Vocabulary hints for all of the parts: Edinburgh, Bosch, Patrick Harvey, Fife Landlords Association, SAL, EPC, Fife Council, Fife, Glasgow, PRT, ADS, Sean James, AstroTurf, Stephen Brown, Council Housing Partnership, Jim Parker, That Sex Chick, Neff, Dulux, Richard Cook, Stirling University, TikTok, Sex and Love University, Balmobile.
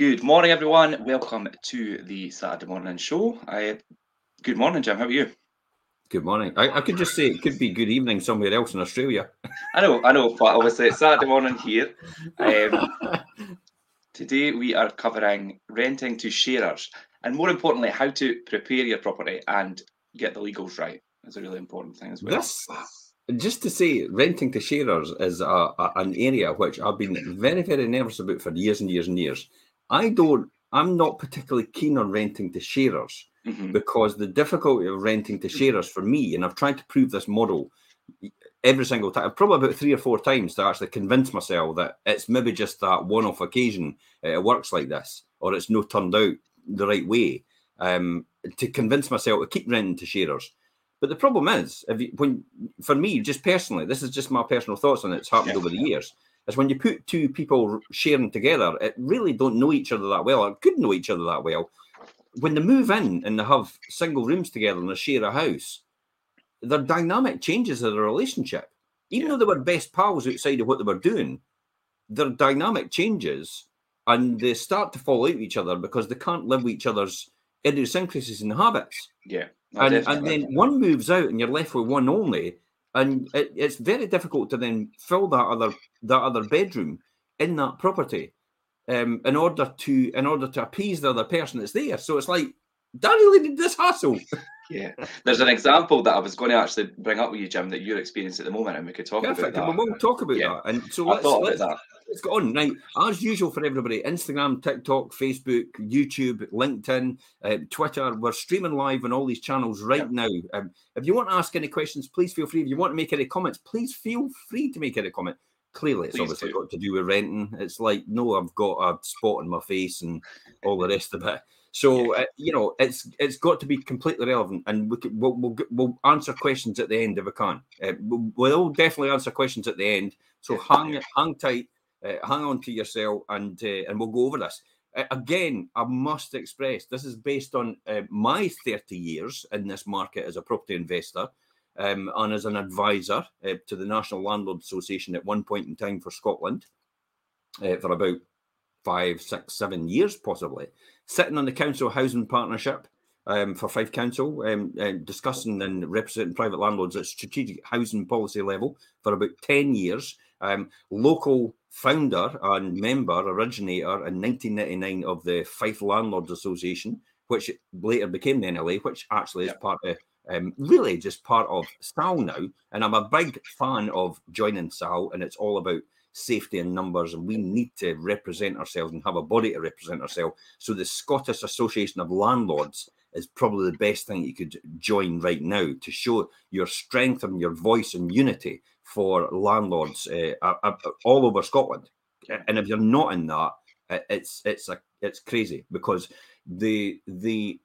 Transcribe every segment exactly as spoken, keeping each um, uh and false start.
Good morning, everyone. Welcome to the Saturday morning show. I, good morning, Jim. How are you? Good morning. I, I could just say it could be good evening somewhere else in Australia. I know, I know, but obviously it's Saturday morning here. Um, today we are covering renting to sharers and, more importantly, how to prepare your property and get the legals right. That's a really important thing as well. This, just to say, renting to sharers is a, a, an area which I've been very, very nervous about for years and years and years. I don't, I'm not particularly keen on renting to sharers mm-hmm. because the difficulty of renting to sharers for me, and I've tried to prove this model every single time, probably about three or four times to actually convince myself that it's maybe just that one-off occasion it works like this, or it's not turned out the right way, um, to convince myself to keep renting to sharers. But the problem is, if you, when for me, just personally, this is just my personal thoughts on it, it's happened yeah, over the yeah. years, is when you put two people sharing together, it really don't know each other that well, or could know each other that well. When they move in and they have single rooms together and they share a house, their dynamic changes in their relationship. Even yeah. though they were best pals outside of what they were doing, their dynamic changes and they start to fall out of each other because they can't live with each other's idiosyncrasies and habits. Yeah. And, and then one moves out and you're left with one only. And it, it's very difficult to then fill that other that other bedroom in that property um, in order to in order to appease the other person that's there. So it's like, that really did this hassle. Yeah, there's an example that I was going to actually bring up with you, Jim, that you're experiencing at the moment, and we could talk Perfect. about that. We will talk about yeah. that. And so let's, I thought about let's, that. let's go on. Now, as usual for everybody, Instagram, TikTok, Facebook, YouTube, LinkedIn, uh, Twitter, we're streaming live on all these channels right yeah. now. Um, if you want to ask any questions, please feel free. If you want to make any comments, please feel free to make any comment. Clearly, it's please obviously do. got to do with renting. It's like, no, I've got a spot on my face and all the rest of it. So uh, you know, it's it's got to be completely relevant, and we can, we'll, we'll we'll answer questions at the end if we can. Uh, we'll definitely answer questions at the end. So hang hang tight, uh, hang on to yourself, and uh, and we'll go over this uh, again. I must express this is based on uh, my thirty years in this market as a property investor, um, and as an advisor uh, to the National Landlord Association at one point in time for Scotland, uh, for about five, six, seven years possibly. Sitting on the Council Housing Partnership um, for Fife Council, um, and discussing and representing private landlords at strategic housing policy level for about ten years. Um, local founder and member, originator in nineteen ninety-nine of the Fife Landlords Association, which later became the N L A, which actually is part of, um, really just part of S A L now. And I'm a big fan of joining S A L, and it's all about safety and numbers, and we need to represent ourselves and have a body to represent ourselves. So the Scottish Association of Landlords is probably the best thing you could join right now to show your strength and your voice and unity for landlords uh, uh, all over Scotland. And if you're not in that, it's it's a it's crazy, because the the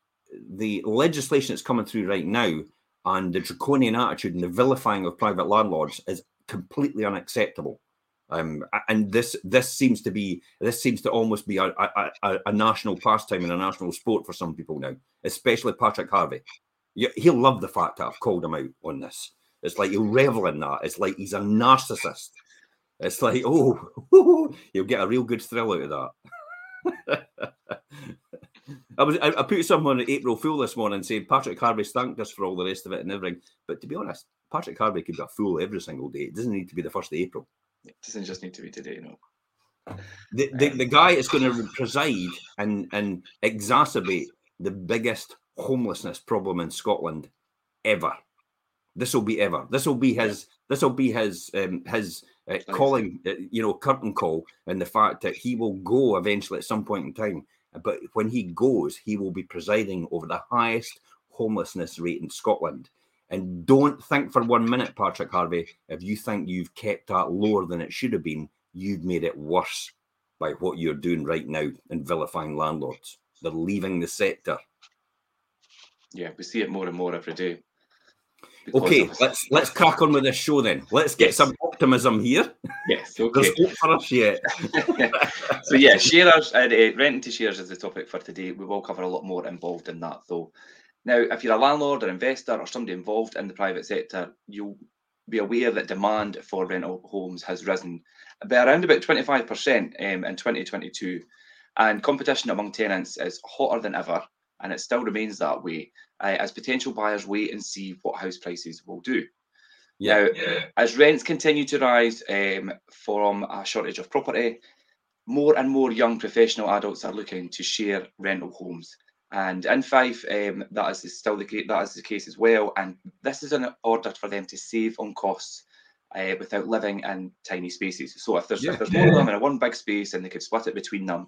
the legislation that's coming through right now and the draconian attitude and the vilifying of private landlords is completely unacceptable. Um, and this this seems to be this seems to almost be a, a, a, a national pastime and a national sport for some people now, especially Patrick Harvey. He'll love the fact that I've called him out on this. It's like he'll revel in that. It's like he's a narcissist. It's like, oh, you'll get a real good thrill out of that. I was I, I put someone on April Fool this morning saying Patrick Harvey thanked us for all the rest of it and everything. But to be honest, Patrick Harvey could be a fool every single day. It doesn't need to be the first of April. It doesn't just need to be today, no. The the, um, the guy is going to preside and, and exacerbate the biggest homelessness problem in Scotland ever. This will be ever. This will be his. This will be his. Um, his uh, calling. Uh, you know, curtain call, and the fact that he will go eventually at some point in time. But when he goes, he will be presiding over the highest homelessness rate in Scotland. And don't think for one minute, Patrick Harvey, if you think you've kept that lower than it should have been, you've made it worse by what you're doing right now and vilifying landlords. They're leaving the sector. Yeah, we see it more and more every day. Okay, of... let's let's crack on with this show then. Let's get yes. some optimism here. Yes, okay. There's hope for us yet. So yeah, sharers and uh, renting to sharers is the topic for today. We will cover a lot more involved in that though. Now, if you're a landlord or investor or somebody involved in the private sector, you'll be aware that demand for rental homes has risen by around about twenty-five percent um, in twenty twenty-two. And competition among tenants is hotter than ever, and it still remains that way uh, as potential buyers wait and see what house prices will do. Yeah, now, yeah. As rents continue to rise um, from a shortage of property, more and more young professional adults are looking to share rental homes. And in Fife, um, that is still the case, that is the case as well. And this is in order for them to save on costs uh, without living in tiny spaces. So if there's, yeah, if there's more of them in a one big space and they could split it between them,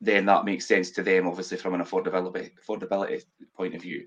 then that makes sense to them, obviously, from an affordability, affordability point of view.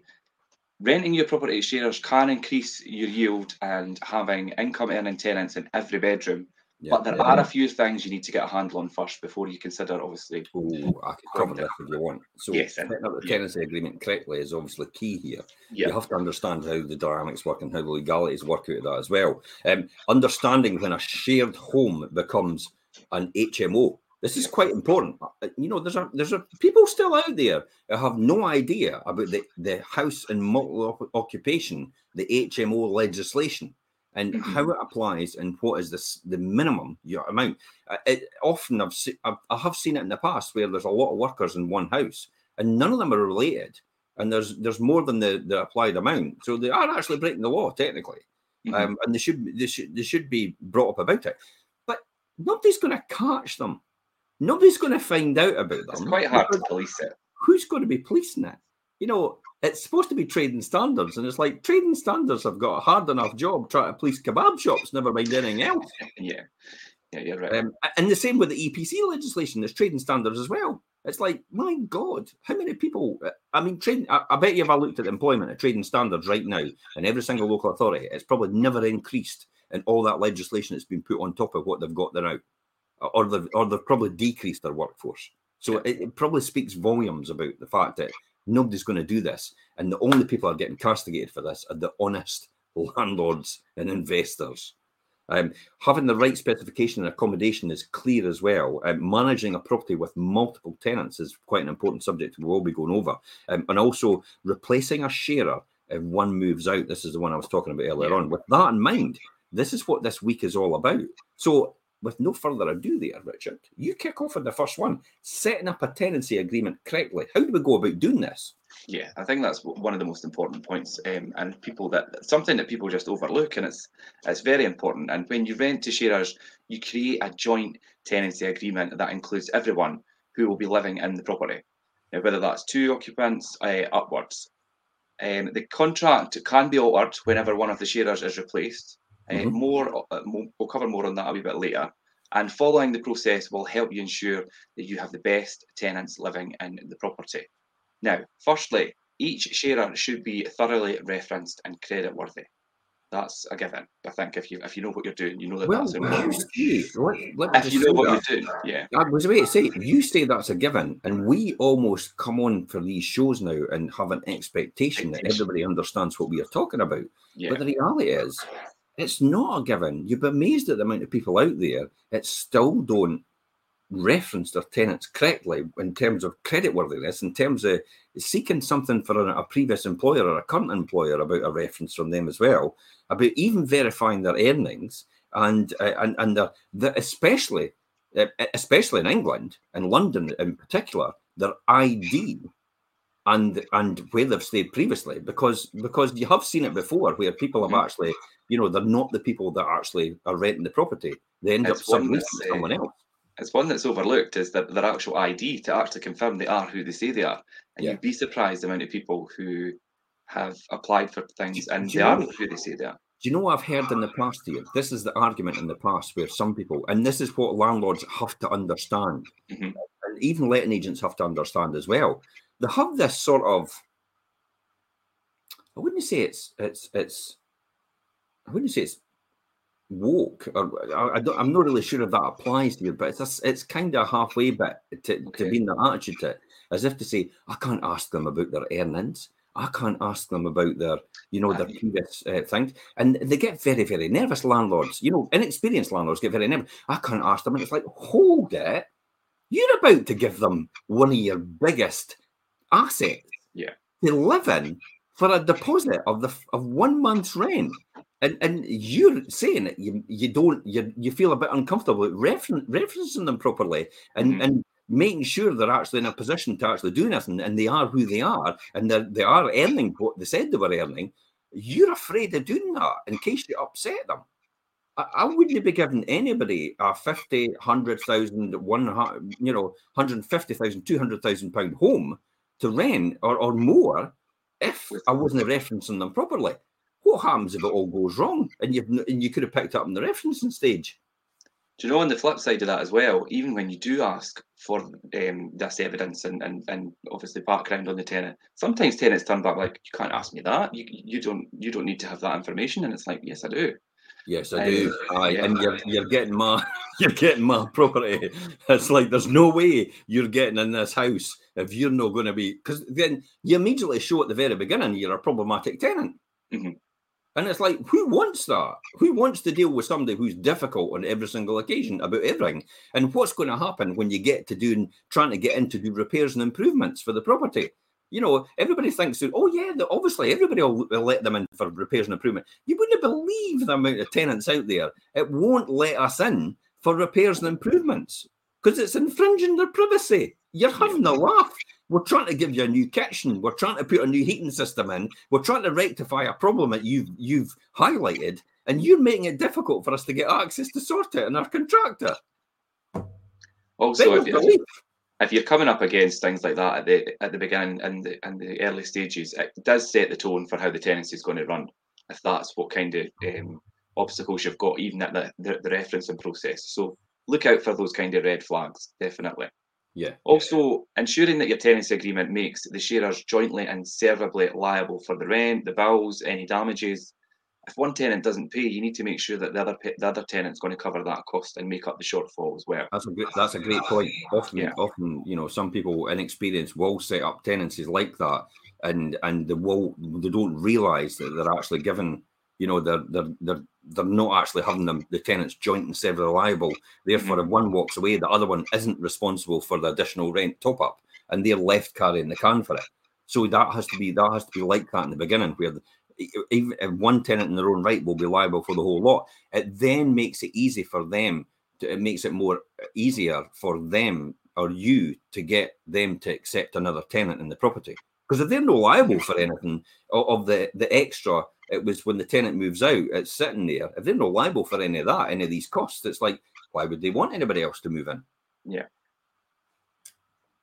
Renting your property to sharers can increase your yield and having income-earning tenants in every bedroom, yeah, but there yeah. are a few things you need to get a handle on first before you consider, obviously. Oh, I could cover this if you want. So yes, setting up the tenancy agreement correctly is obviously key here. Yeah. You have to understand how the dynamics work and how the legalities work out of that as well. Um, understanding when a shared home becomes an H M O. This is quite important. You know, there's a there's a people still out there who have no idea about the, the house and multiple occupation, the H M O legislation, and mm-hmm. how it applies and what is this, the minimum amount. It, often I've se- I've, I have seen it in the past where there's a lot of workers in one house and none of them are related, and there's there's more than the, the applied amount, so they are actually breaking the law technically, mm-hmm. um, and they should they should they should be brought up about it, but nobody's going to catch them. Nobody's going to find out about them. It's quite hard to police it. Who's going to be policing it? You know, it's supposed to be trading standards, and it's like trading standards have got a hard enough job trying to police kebab shops, never mind anything else. Yeah, yeah, you're right. Um, and the same with the E P C legislation. There's trading standards as well. It's like, my God, how many people? I mean, trading. I, I bet you if I looked at employment at trading standards right now, and every single local authority, it's probably never increased in all that legislation that's been put on top of what they've got there now. Or they've, or they've probably decreased their workforce. So it, it probably speaks volumes about the fact that nobody's going to do this. And the only people are getting castigated for this are the honest landlords and investors. Um, having the right specification and accommodation is clear as well. Um, managing a property with multiple tenants is quite an important subject we will be going over. Um, and also replacing a sharer if one moves out. This is the one I was talking about earlier on. With that in mind, this is what this week is all about. So with no further ado there, Richard, you kick off on the first one, setting up a tenancy agreement correctly. How do we go about doing this? Yeah, I think that's one of the most important points, um, and people that something that people just overlook, and it's it's very important. And when you rent to sharers, you create a joint tenancy agreement that includes everyone who will be living in the property, now, whether that's two occupants uh, upwards. Um, the contract can be altered whenever one of the sharers is replaced. Uh, mm-hmm. more, uh, more, we'll cover more on that a wee bit later. And following the process will help you ensure that you have the best tenants living in the property. Now, firstly, each sharer should be thoroughly referenced and creditworthy. That's a given. I think if you if you know what you're doing, you know that well, that's a given. If you know what that. you're doing, yeah. I was about to say, you say that's a given, and we almost come on for these shows now and have an expectation that everybody understands what we are talking about. Yeah. But the reality is, it's not a given. You'd be amazed at the amount of people out there that still don't reference their tenants correctly in terms of creditworthiness, in terms of seeking something for a, a previous employer or a current employer about a reference from them as well, about even verifying their earnings and uh, and and their, their especially uh, especially in England and London in particular, their I D. And and where they've stayed previously, because because you have seen it before where people have actually, you know, they're not the people that actually are renting the property. They end it's up subleasing uh, someone else. It's one that's overlooked is that their actual I D to actually confirm they are who they say they are. And yeah. you'd be surprised the amount of people who have applied for things do, and do they are who they say they are. Do you know what I've heard in the past here? This is the argument in the past where some people, and this is what landlords have to understand, mm-hmm. and even letting agents have to understand as well. They have this sort of, I wouldn't say it's, it's, it's, I wouldn't say it's woke, or I, I don't, I'm not really sure if that applies to you, but it's a, it's kind of a halfway bit to, okay. to being that attitude to it, as if to say, I can't ask them about their earnings. I can't ask them about their, you know, their previous uh, things. And they get very, very nervous, landlords, you know, inexperienced landlords get very nervous. I can't ask them. And it's like, hold it. You're about to give them one of your biggest assets yeah. to live in for a deposit of the of one month's rent, and and you're saying that you you don't you you feel a bit uncomfortable referencing referencing them properly, and mm-hmm. and making sure they're actually in a position to actually do nothing, and they are who they are, and they are earning what they said they were earning, you're afraid of doing that in case you upset them. I, I wouldn't be giving anybody a fifty, one hundred thousand, one hundred, you know, one hundred fifty thousand, two hundred thousand pound home to rent or, or more if I wasn't referencing them properly. What happens if it all goes wrong and you and you could have picked up on the referencing stage? Do you know, on the flip side of that as well, even when you do ask for um, this evidence and, and, and obviously background on the tenant, sometimes tenants turn back like, you can't ask me that. You you don't you don't need to have that information. And it's like, yes, I do. Yes, I um, do. Aye. Yeah. And you're you're getting my you're getting my property. It's like there's no way you're getting in this house if you're not going to be, because then you immediately show at the very beginning you're a problematic tenant. Mm-hmm. And it's like, who wants that? Who wants to deal with somebody who's difficult on every single occasion about everything? And what's going to happen when you get to doing, trying to get in to do repairs and improvements for the property? You know, everybody thinks, oh yeah, obviously everybody will let them in for repairs and improvement. You wouldn't believe the amount of tenants out there. It won't let us in for repairs and improvements because it's infringing their privacy. You're having a laugh. We're trying to give you a new kitchen. We're trying to put a new heating system in. We're trying to rectify a problem that you've you've highlighted, and you're making it difficult for us to get access to sort it in our contractor. Also, if you're, if you're coming up against things like that at the at the beginning and the and the early stages, it does set the tone for how the tenancy is going to run. If that's what kind of um, obstacles you've got, even at the, the the referencing process, so look out for those kind of red flags, definitely. Yeah. Also, ensuring that your tenancy agreement makes the sharers jointly and severably liable for the rent, the bills, any damages. If one tenant doesn't pay, you need to make sure that the other the other tenant's going to cover that cost and make up the shortfall as well. That's a great, that's a great point. Often, yeah. often, you know, some people inexperienced will set up tenancies like that, and and they will they don't realise that they're actually given, you know, they're they're they're they're not actually having them, the tenants joint and severally liable. Therefore, mm-hmm. if one walks away, the other one isn't responsible for the additional rent top up, and they're left carrying the can for it. So that has to be that has to be like that in the beginning, where the, even if one tenant in their own right will be liable for the whole lot. It then makes it easy for them. To, it makes it more easier for them or you to get them to accept another tenant in the property, because if they're not liable for anything of the the extra. It was when the tenant moves out, it's sitting there. If they're not liable for any of that, any of these costs, it's like, why would they want anybody else to move in? Yeah.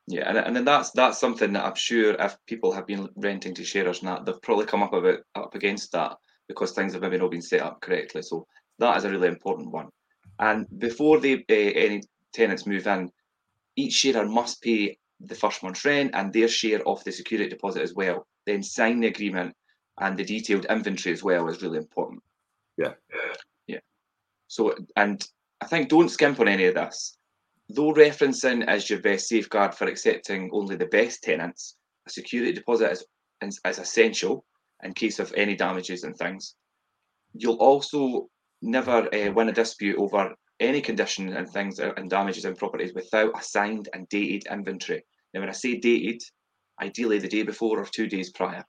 Yeah, and, and then that's that's something that I'm sure if people have been renting to sharers and that, they've probably come up about, up against that because things have maybe not been set up correctly. So that is a really important one. And before they, uh, any tenants move in, each sharer must pay the first month's rent and their share of the security deposit as well. Then sign the agreement. And the detailed inventory as well is really important. Yeah. Yeah. So, and I think don't skimp on any of this. Though referencing is your best safeguard for accepting only the best tenants, a security deposit is, is, is essential in case of any damages and things. You'll also never uh, win a dispute over any condition and things and damages in properties without a signed and dated inventory. Now, when I say dated, ideally the day before or two days prior.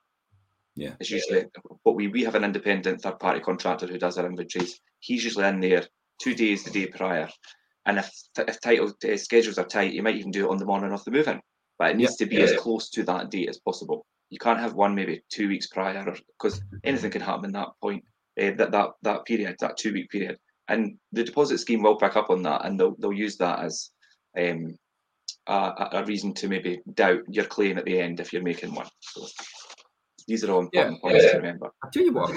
Yeah, it's usually what we we have an independent third party contractor who does our inventories. He's usually in there two days the day prior, and if if title uh, schedules are tight, you might even do it on the morning of the move-in. But it needs yeah, to be yeah, as yeah. close to that date as possible. You can't have one maybe two weeks prior, because anything can happen in that point, uh, that that that period, that two week period. And the deposit scheme will pick up on that, and they'll they'll use that as um a, a reason to maybe doubt your claim at the end if you're making one. So. These are all important yeah, points yeah. to remember. I tell you what,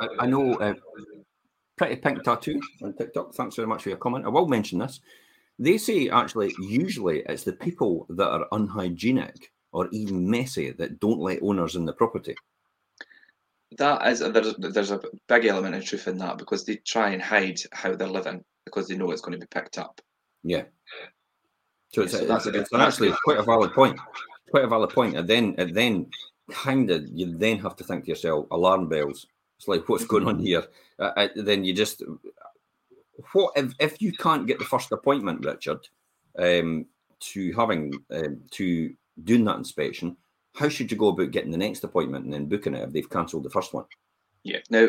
I, I know uh, Pretty Pink Tattoo on TikTok. Thanks very much for your comment. I will mention this. They say actually, usually it's the people that are unhygienic or even messy that don't let owners in the property. That is, there's, there's a big element of truth in that because they try and hide how they're living because they know it's going to be picked up. Yeah. So it's, yeah, so that's it's, a, it's actually quite a valid point. Quite a valid point. And then, and then. Kind of, you then have to think to yourself, alarm bells. It's like, what's going on here? Uh, I, then you just, what if, if you can't get the first appointment, Richard, um, to having um, to doing that inspection? How should you go about getting the next appointment and then booking it if they've cancelled the first one? Yeah. Now,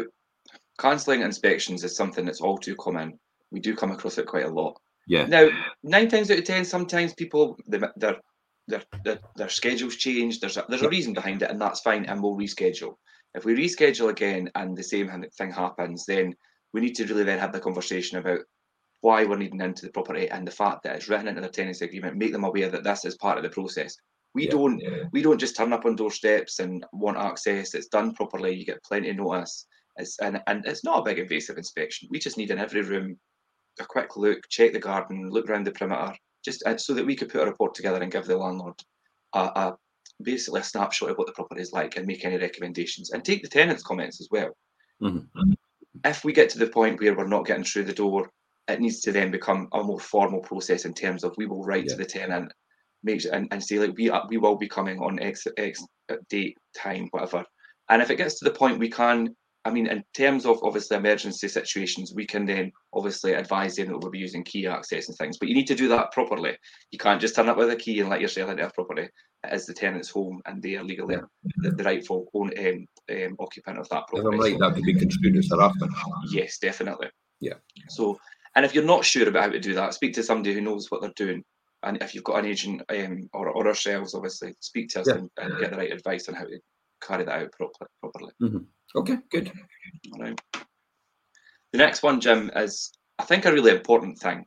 cancelling inspections is something that's all too common. We do come across it quite a lot. Yeah. Now, nine times out of ten, sometimes people, their their their, their schedules change. There's a, there's a reason behind it, and that's fine. And we'll reschedule. If we reschedule again and the same thing happens, then we need to really then have the conversation about why we're needing into the property and the fact that it's written into the tenancy agreement. Make them aware that this is part of the process. We yeah, don't yeah. we don't just turn up on doorsteps and want access. It's done properly. You get plenty of notice. It's, and, and it's not a big invasive inspection. We just need in every room a quick look, check the garden, look around the perimeter, just so that we could put a report together and give the landlord a, a basically a snapshot of what the property is like and make any recommendations and take the tenants' comments as well. Mm-hmm. If we get to the point where we're not getting through the door, it needs to then become a more formal process in terms of we will write yeah. to the tenant make and, and say, like, we are, we will be coming on X, X date, time, whatever. And if it gets to the point we can, I mean, in terms of obviously emergency situations, we can then obviously advise them that we'll be using key access and things, but you need to do that properly. You can't just turn up with a key and let yourself into a property. It is the tenant's home and they are legally the, the rightful own, um, um, occupant of that property. Right, that could be construed as thereafter. Yes, definitely. Yeah. So, and if you're not sure about how to do that, speak to somebody who knows what they're doing. And if you've got an agent um, or, or ourselves, obviously, speak to us yeah. and, and get the right advice on how to carry that out properly. properly. Mm-hmm. Okay, good. All right. The next one, Jim, is I think a really important thing,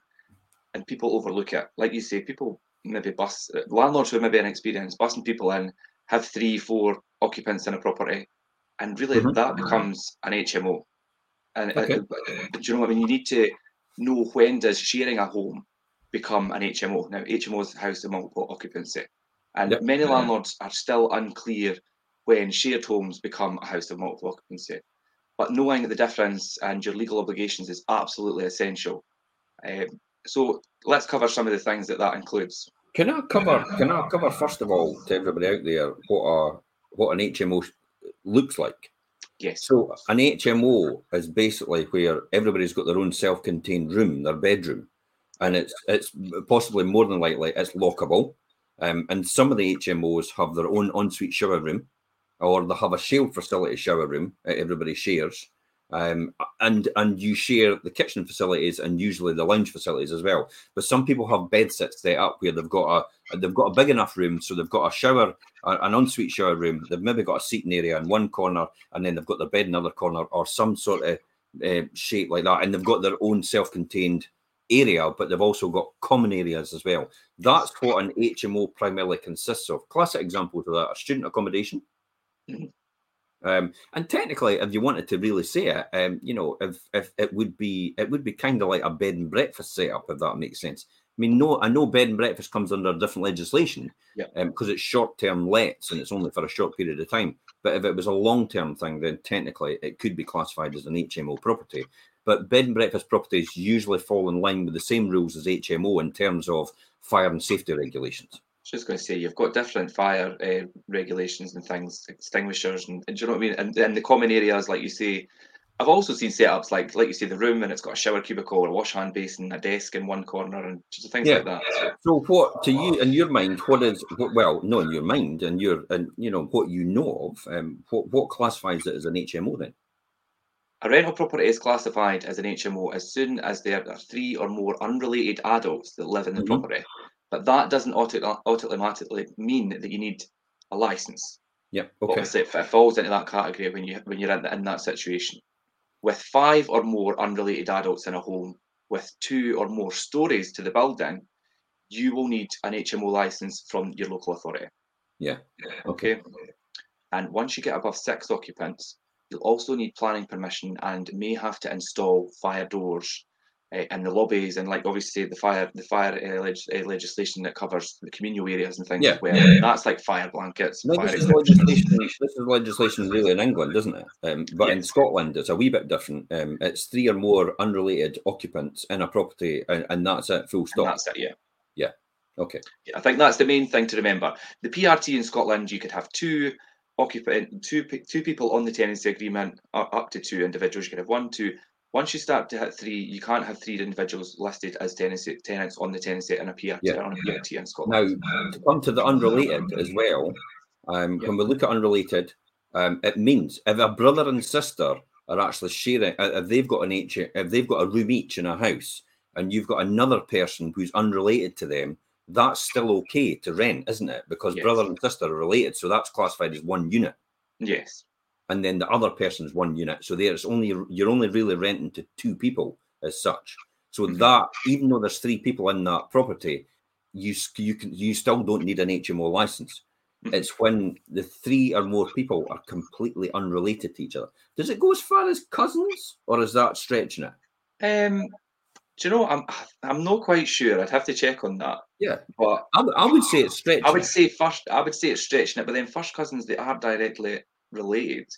and people overlook it. Like you say, people maybe bus landlords who are maybe inexperienced, busing people in, have three, four occupants in a property, and really mm-hmm. that becomes an H M O. And okay. it, do you know what I mean? You need to know when does sharing a home become an H M O. Now, H M Os house the multiple occupancy, and yep. many landlords are still unclear when shared homes become a house of multiple occupancy. But knowing the difference and your legal obligations is absolutely essential. Um, so let's cover some of the things that that includes. Can I cover, Can I cover first of all, to everybody out there, what a, what an H M O looks like? Yes. So an H M O is basically where everybody's got their own self-contained room, their bedroom, and it's it's possibly more than likely it's lockable. Um, and some of the H M Os have their own ensuite shower room, or they have a shared facility shower room that everybody shares, um, and and you share the kitchen facilities and usually the lounge facilities as well. But some people have bed sets set up where they've got a they've got a big enough room, so they've got a shower, an ensuite shower room. They've maybe got a seating area in one corner, and then they've got their bed in another corner, or some sort of uh, shape like that. And they've got their own self-contained area, but they've also got common areas as well. That's what an H M O primarily consists of. Classic example to that: student accommodation. Mm-hmm. Um, and technically, if you wanted to really say it, um, you know, if if it would be it would be kind of like a bed and breakfast setup, if that makes sense. I mean, no, I know bed and breakfast comes under different legislation, yeah, because um, it's short term lets and it's only for a short period of time. But if it was a long term thing, then technically it could be classified as an H M O property. But bed and breakfast properties usually fall in line with the same rules as H M O in terms of fire and safety regulations. Just going to say, you've got different fire uh, regulations and things, extinguishers, and, and do you know what I mean? And, and the common areas, like you say, I've also seen setups like, like you say, the room and it's got a shower cubicle, a wash hand basin, a desk in one corner, and just things yeah. like that. So, so what to you in your mind? What is what, well, no, in your mind and your and you know what you know of, um, what what classifies it as an H M O then? A rental property is classified as an H M O as soon as there are three or more unrelated adults that live in the mm-hmm. property. But that doesn't automatically mean that you need a license. Yeah. Okay. Obviously, it falls into that category when you when you're in, the, in that situation. With five or more unrelated adults in a home with two or more stories to the building, you will need an H M O license from your local authority. Yeah. Okay. And once you get above six occupants, you'll also need planning permission and may have to install fire doors. Uh, and the lobbies, and like obviously the fire, the fire uh, leg- uh, legislation that covers the communal areas and things yeah, as well. Yeah, yeah. That's like fire blankets. No, fire this, is legislation, this is legislation really in England, isn't it? Um, but yeah. in Scotland, it's a wee bit different. Um, it's three or more unrelated occupants in a property, and, and that's it. Full stop. And that's it. Yeah. Yeah. Okay. Yeah, I think that's the main thing to remember. The P R T in Scotland, you could have two occupant, two two people on the tenancy agreement, or up to two individuals. You could have one, two. Once you start to hit three, you can't have three individuals listed as tenancy, tenants on the tenancy and a P R T, yeah. on a P R T in Scotland. Now, to come to the unrelated as well, um, yeah. when we look at unrelated, um, it means if a brother and sister are actually sharing, if they've got an H, if they've got a room each in a house, and you've got another person who's unrelated to them, that's still okay to rent, isn't it? Because yes. brother and sister are related, so that's classified as one unit. Yes. And then the other person's one unit. So there's only you're only really renting to two people as such. So mm-hmm. that, even though there's three people in that property, you you can you still don't need an H M O license. It's when the three or more people are completely unrelated to each other. Does it go as far as cousins, or is that stretching it? Um, do you know, I'm I'm not quite sure. I'd have to check on that. Yeah, but I, I would say it's stretching. I would say first. I would say it's stretching it, but then first cousins that are directly related.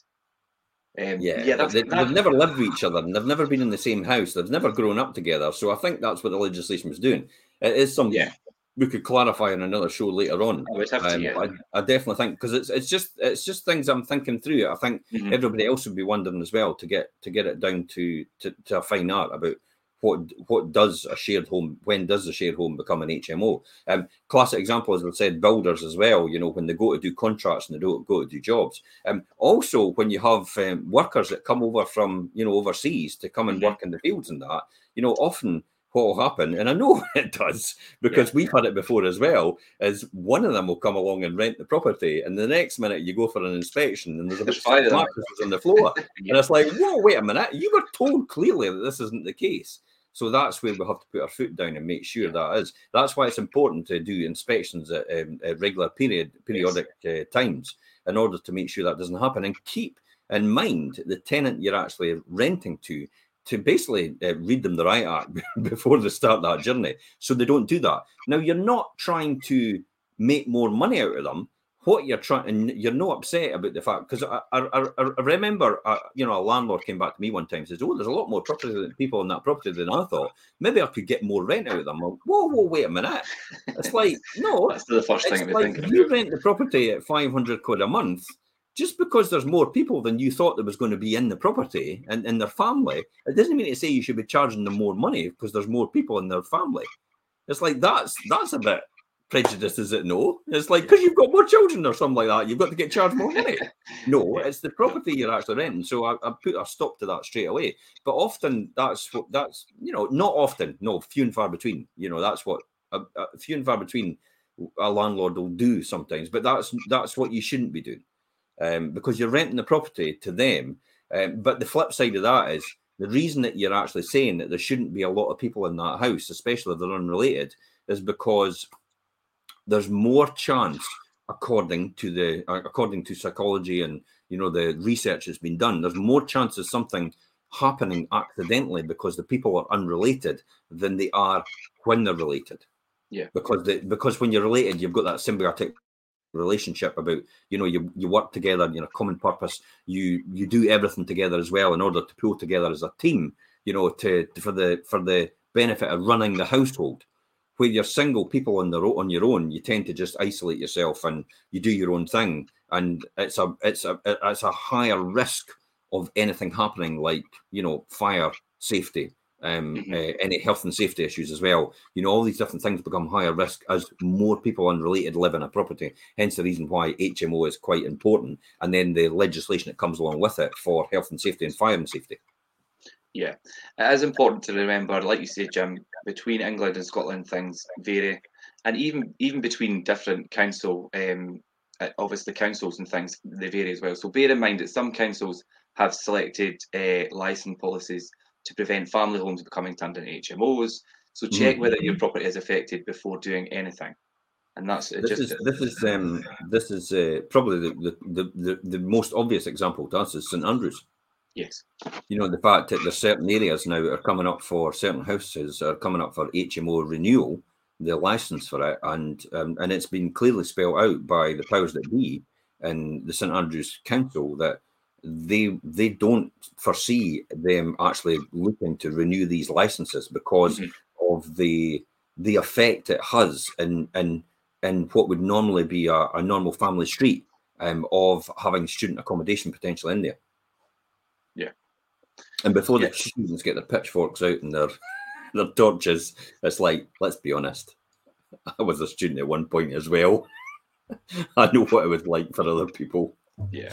Um, yeah, yeah that's, they, that's, they've never lived with each other, and they've never been in the same house. They've never grown up together. So I think that's what the legislation was doing. It is something. Yeah. We could clarify on another show later on. I would have um, to, yeah. I, I definitely think, because it's it's just it's just things I'm thinking through. I think mm-hmm. everybody else would be wondering as well to get to get it down to, to, to a fine art about what what does a shared home, when does a shared home become an H M O? Um, classic example, as I said, builders as well. You know, when they go to do contracts and they don't go to do jobs. Um, also when you have um, workers that come over from you know overseas to come and mm-hmm. work in the fields and that, you know, often. What will happen, and I know it does because yeah. we've had it before as well, is one of them will come along and rent the property, and the next minute you go for an inspection and there's a bit of mattresses on the floor yeah. and it's like, whoa, wait a minute, you were told clearly that this isn't the case. So that's where we have to put our foot down and make sure yeah. that is. That's why it's important to do inspections at, um, at regular period periodic yes. uh, times in order to make sure that doesn't happen, and keep in mind the tenant you're actually renting to to basically uh, read them the right act before they start that journey, so they don't do that. Now, you're not trying to make more money out of them. What you're trying, and you're not upset about the fact, because I, I, I remember, uh, you know, a landlord came back to me one time and says, oh, there's a lot more property than people in that property than I thought. Maybe I could get more rent out of them. I'm like, whoa, whoa, wait a minute. It's like, no. That's the first thing I'm like thinking. You rent the property at five hundred quid a month. Just because there's more people than you thought there was going to be in the property and in their family, it doesn't mean to say you should be charging them more money because there's more people in their family. It's like, that's that's a bit prejudiced, is it? No. It's like, because you've got more children or something like that, you've got to get charged more money. No, it's the property you're actually renting. So I, I put a stop to that straight away. But often that's what that's, you know, not often, no, few and far between. You know, that's what a, a few and far between a landlord will do sometimes. But that's that's what you shouldn't be doing. Um, because you're renting the property to them. Um, but the flip side of that is the reason that you're actually saying that there shouldn't be a lot of people in that house, especially if they're unrelated, is because there's more chance, according to the uh, according to psychology and you know the research that's been done, there's more chance of something happening accidentally because the people are unrelated than they are when they're related. Yeah. Because they, because when you're related, you've got that symbiotic relationship about, you know, you you work together, you know, common purpose, you you do everything together as well in order to pull together as a team, you know, to, to for the for the benefit of running the household. Where you're single people on their on your own, you tend to just isolate yourself and you do your own thing, and it's a it's a it's a higher risk of anything happening, like, you know, fire, safety, um mm-hmm. uh, any health and safety issues as well. You know, all these different things become higher risk as more people unrelated live in a property, hence the reason why H M O is quite important, and then the legislation that comes along with it for health and safety and fire and safety. Yeah, it is important to remember, like you say, Jim, between England and Scotland things vary, and even even between different council um obviously councils and things, they vary as well. So bear in mind that some councils have selected uh licence policies to prevent family homes becoming turned into H M Os. So check mm-hmm. whether your property is affected before doing anything. And that's this just is, this is um, this is uh, probably the, the the the most obvious example to us is St Andrews. Yes. You know, the fact that there's certain areas now that are coming up for certain houses are coming up for H M O renewal, the license for it, and um, and it's been clearly spelled out by the powers that be in the St Andrews Council that they they don't foresee them actually looking to renew these licenses because mm-hmm. of the the effect it has in in, in what would normally be a, a normal family street um, of having student accommodation potential in there. Yeah. And before yeah. the students get their pitchforks out and their their torches, it's like, let's be honest, I was a student at one point as well. I know what it was like for other people. Yeah.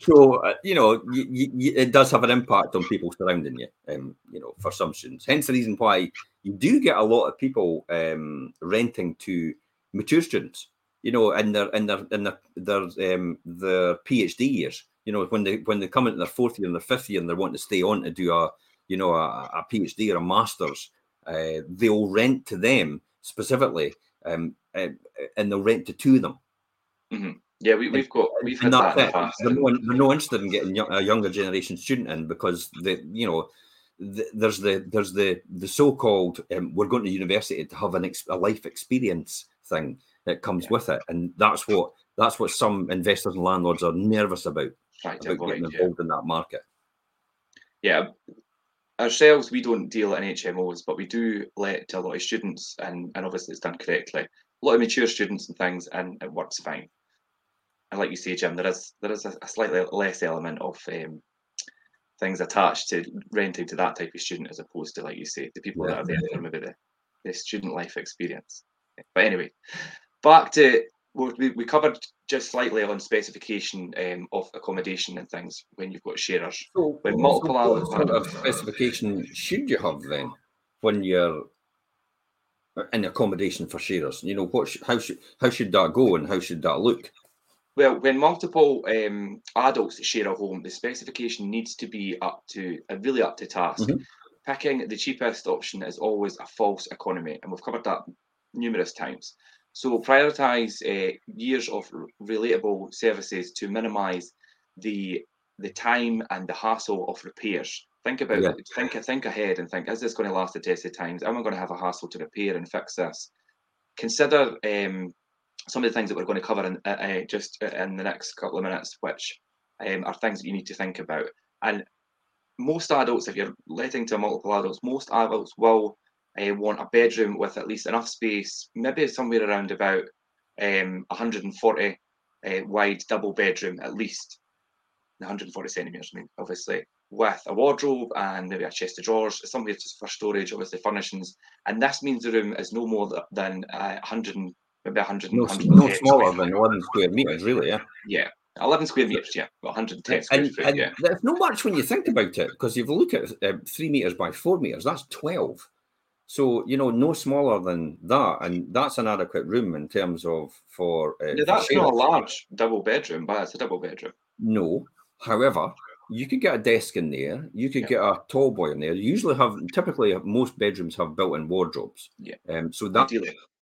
So, uh, you know, y- y- it does have an impact on people surrounding you, um, you know, for some students. Hence the reason why you do get a lot of people um, renting to mature students, you know, in their in their in their their, um, their PhD years. You know, when they when they come into their fourth year and their fifth year and they want to stay on to do a, you know, a, a PhD or a master's, uh, they'll rent to them specifically, um, and, and they'll rent to two of them. Mm-hmm. Yeah, we, we've got we've had that in the past. They're no, they're no interested in getting young, a younger generation student in because the you know the, there's the there's the the so-called um, we're going to university to have an ex, a life experience thing that comes yeah. with it, and that's what that's what some investors and landlords are nervous about Trying about avoid, getting involved yeah. in that market. Yeah, ourselves we don't deal in H M Os, but we do let to a lot of students, and and obviously it's done correctly. A lot of mature students and things, and it works fine. And like you say, Jim, there is there is a, a slightly less element of um, things attached to renting to that type of student as opposed to, like you say, the people yeah, that are there yeah. for maybe the, the student life experience. But anyway, back to we we covered just slightly on specification um, of accommodation and things when you've got sharers. So, when multiple so what sort of specification should you have then when you're in accommodation for sharers? You know, what sh- how should how should that go and how should that look? Well, when multiple um, adults share a home, the specification needs to be up to, uh, really up to task. Mm-hmm. Picking the cheapest option is always a false economy, and we've covered that numerous times. So prioritise uh, years of r- relatable services to minimise the the time and the hassle of repairs. Think about yeah. it, think, think ahead and think, is this going to last the test of times? Am I going to have a hassle to repair and fix this? Consider... Um, some of the things that we're going to cover in, uh, uh, just in the next couple of minutes, which um, are things that you need to think about. And most adults, if you're letting to multiple adults, most adults will uh, want a bedroom with at least enough space, maybe somewhere around about um, one hundred forty uh, wide double bedroom, at least one hundred forty centimetres, I mean, obviously, with a wardrobe and maybe a chest of drawers, somewhere just for storage, obviously furnishings. And this means the room is no more than uh, one hundred maybe one hundred, no, no smaller than eleven square metres, really, yeah. Yeah, eleven square metres, yeah, one hundred ten square and, foot, and yeah. There's not much when you think about it, because if you look at uh, three metres by four metres, that's twelve. So, you know, no smaller than that, and that's an adequate room in terms of for... Uh, now, that's for not a large double bedroom, but it's a double bedroom. No, however, you could get a desk in there, you could yeah. get a tall boy in there. You usually have, typically most bedrooms have built-in wardrobes. Yeah. Um, so that,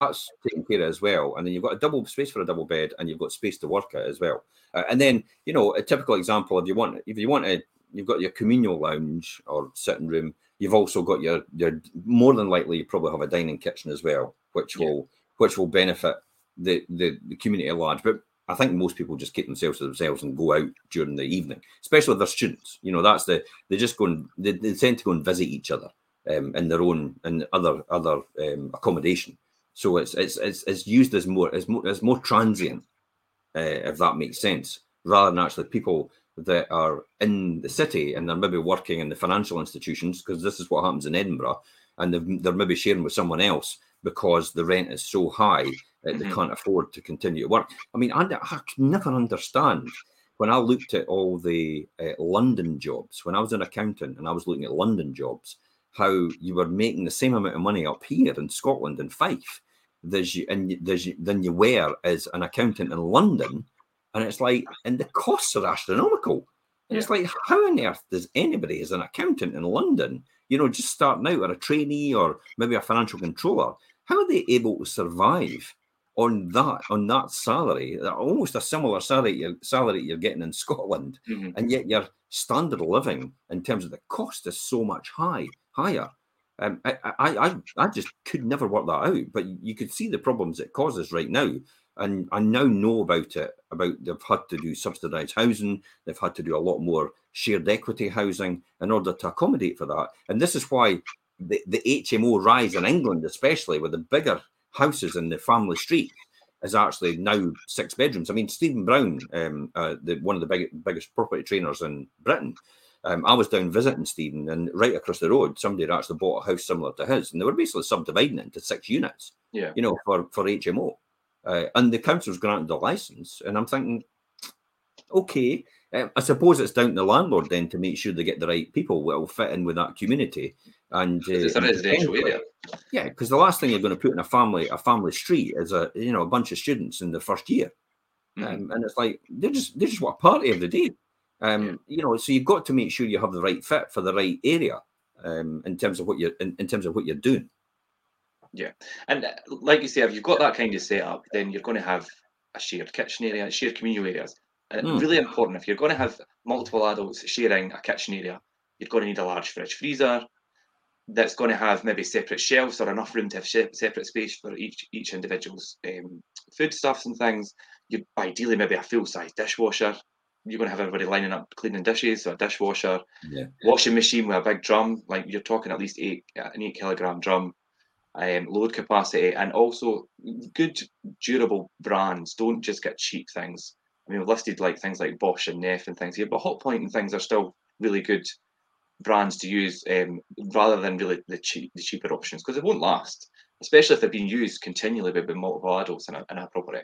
that's taken care of as well. And then you've got a double space for a double bed and you've got space to work at as well. Uh, and then, you know, a typical example, if you want, if you want to, you've got your communal lounge or sitting room, you've also got your, your more than likely, you probably have a dining kitchen as well, which yeah. will, which will benefit the, the, the community at large. But I think most people just keep themselves to themselves and go out during the evening, especially if they're students. You know, that's the they just go and they, they tend to go and visit each other um, in their own and other other um, accommodation. So it's it's it's it's used as more as more as more transient, uh, if that makes sense, rather than actually people that are in the city and they're maybe working in the financial institutions, because this is what happens in Edinburgh, and they're maybe sharing with someone else because the rent is so high that they mm-hmm. can't afford to continue to work. I mean, I, I can never understand when I looked at all the uh, London jobs, when I was an accountant and I was looking at London jobs, how you were making the same amount of money up here in Scotland in Fife as you, and, as you, than you were as an accountant in London. And it's like, and the costs are astronomical. And yeah. it's like, how on earth does anybody as an accountant in London, you know, just starting out, or a trainee or maybe a financial controller, how are they able to survive on that on that salary, almost a similar salary you're, salary you're getting in Scotland, mm-hmm. and yet your standard of living in terms of the cost is so much high higher. Um, I, I I I just could never work that out. But you could see the problems it causes right now, and I now know about it. About they've had to do subsidised housing, they've had to do a lot more shared equity housing in order to accommodate for that. And this is why the, the H M O rise in England, especially with the bigger houses in the family street, is actually now six bedrooms. I mean, Stephen Brown, um, uh, the, one of the big, biggest property trainers in Britain, um, I was down visiting Stephen, and right across the road, somebody had actually bought a house similar to his, and they were basically subdividing it into six units, yeah. you know, for, for H M O. Uh, and the council's granted the licence, and I'm thinking, okay. Um, I suppose it's down to the landlord then to make sure they get the right people that will fit in with that community. And uh, it's a residential area. Yeah, because the last thing you're going to put in a family a family street is a you know a bunch of students in the first year, mm. um, and it's like they just they just want a party every day. Um, yeah. You know, so you've got to make sure you have the right fit for the right area um, in terms of what you're in, in terms of what you're doing. Yeah, and like you say, if you've got that kind of setup, then you're going to have a shared kitchen area, shared communal areas. And mm. really important, if you're going to have multiple adults sharing a kitchen area, you're going to need a large fridge freezer that's going to have maybe separate shelves or enough room to have separate space for each each individual's um, foodstuffs and things. You ideally maybe a full-size dishwasher. You're going to have everybody lining up cleaning dishes, so a dishwasher, yeah. washing machine with a big drum, like you're talking at least eight an eight kilogram drum, um, load capacity, and also good durable brands. Don't just get cheap things. I mean, we've listed like things like Bosch and Neff and things here, but Hotpoint and things are still really good brands to use, um, rather than really the cheap the cheaper options, because they won't last, especially if they're being used continually by multiple adults in a, in a property.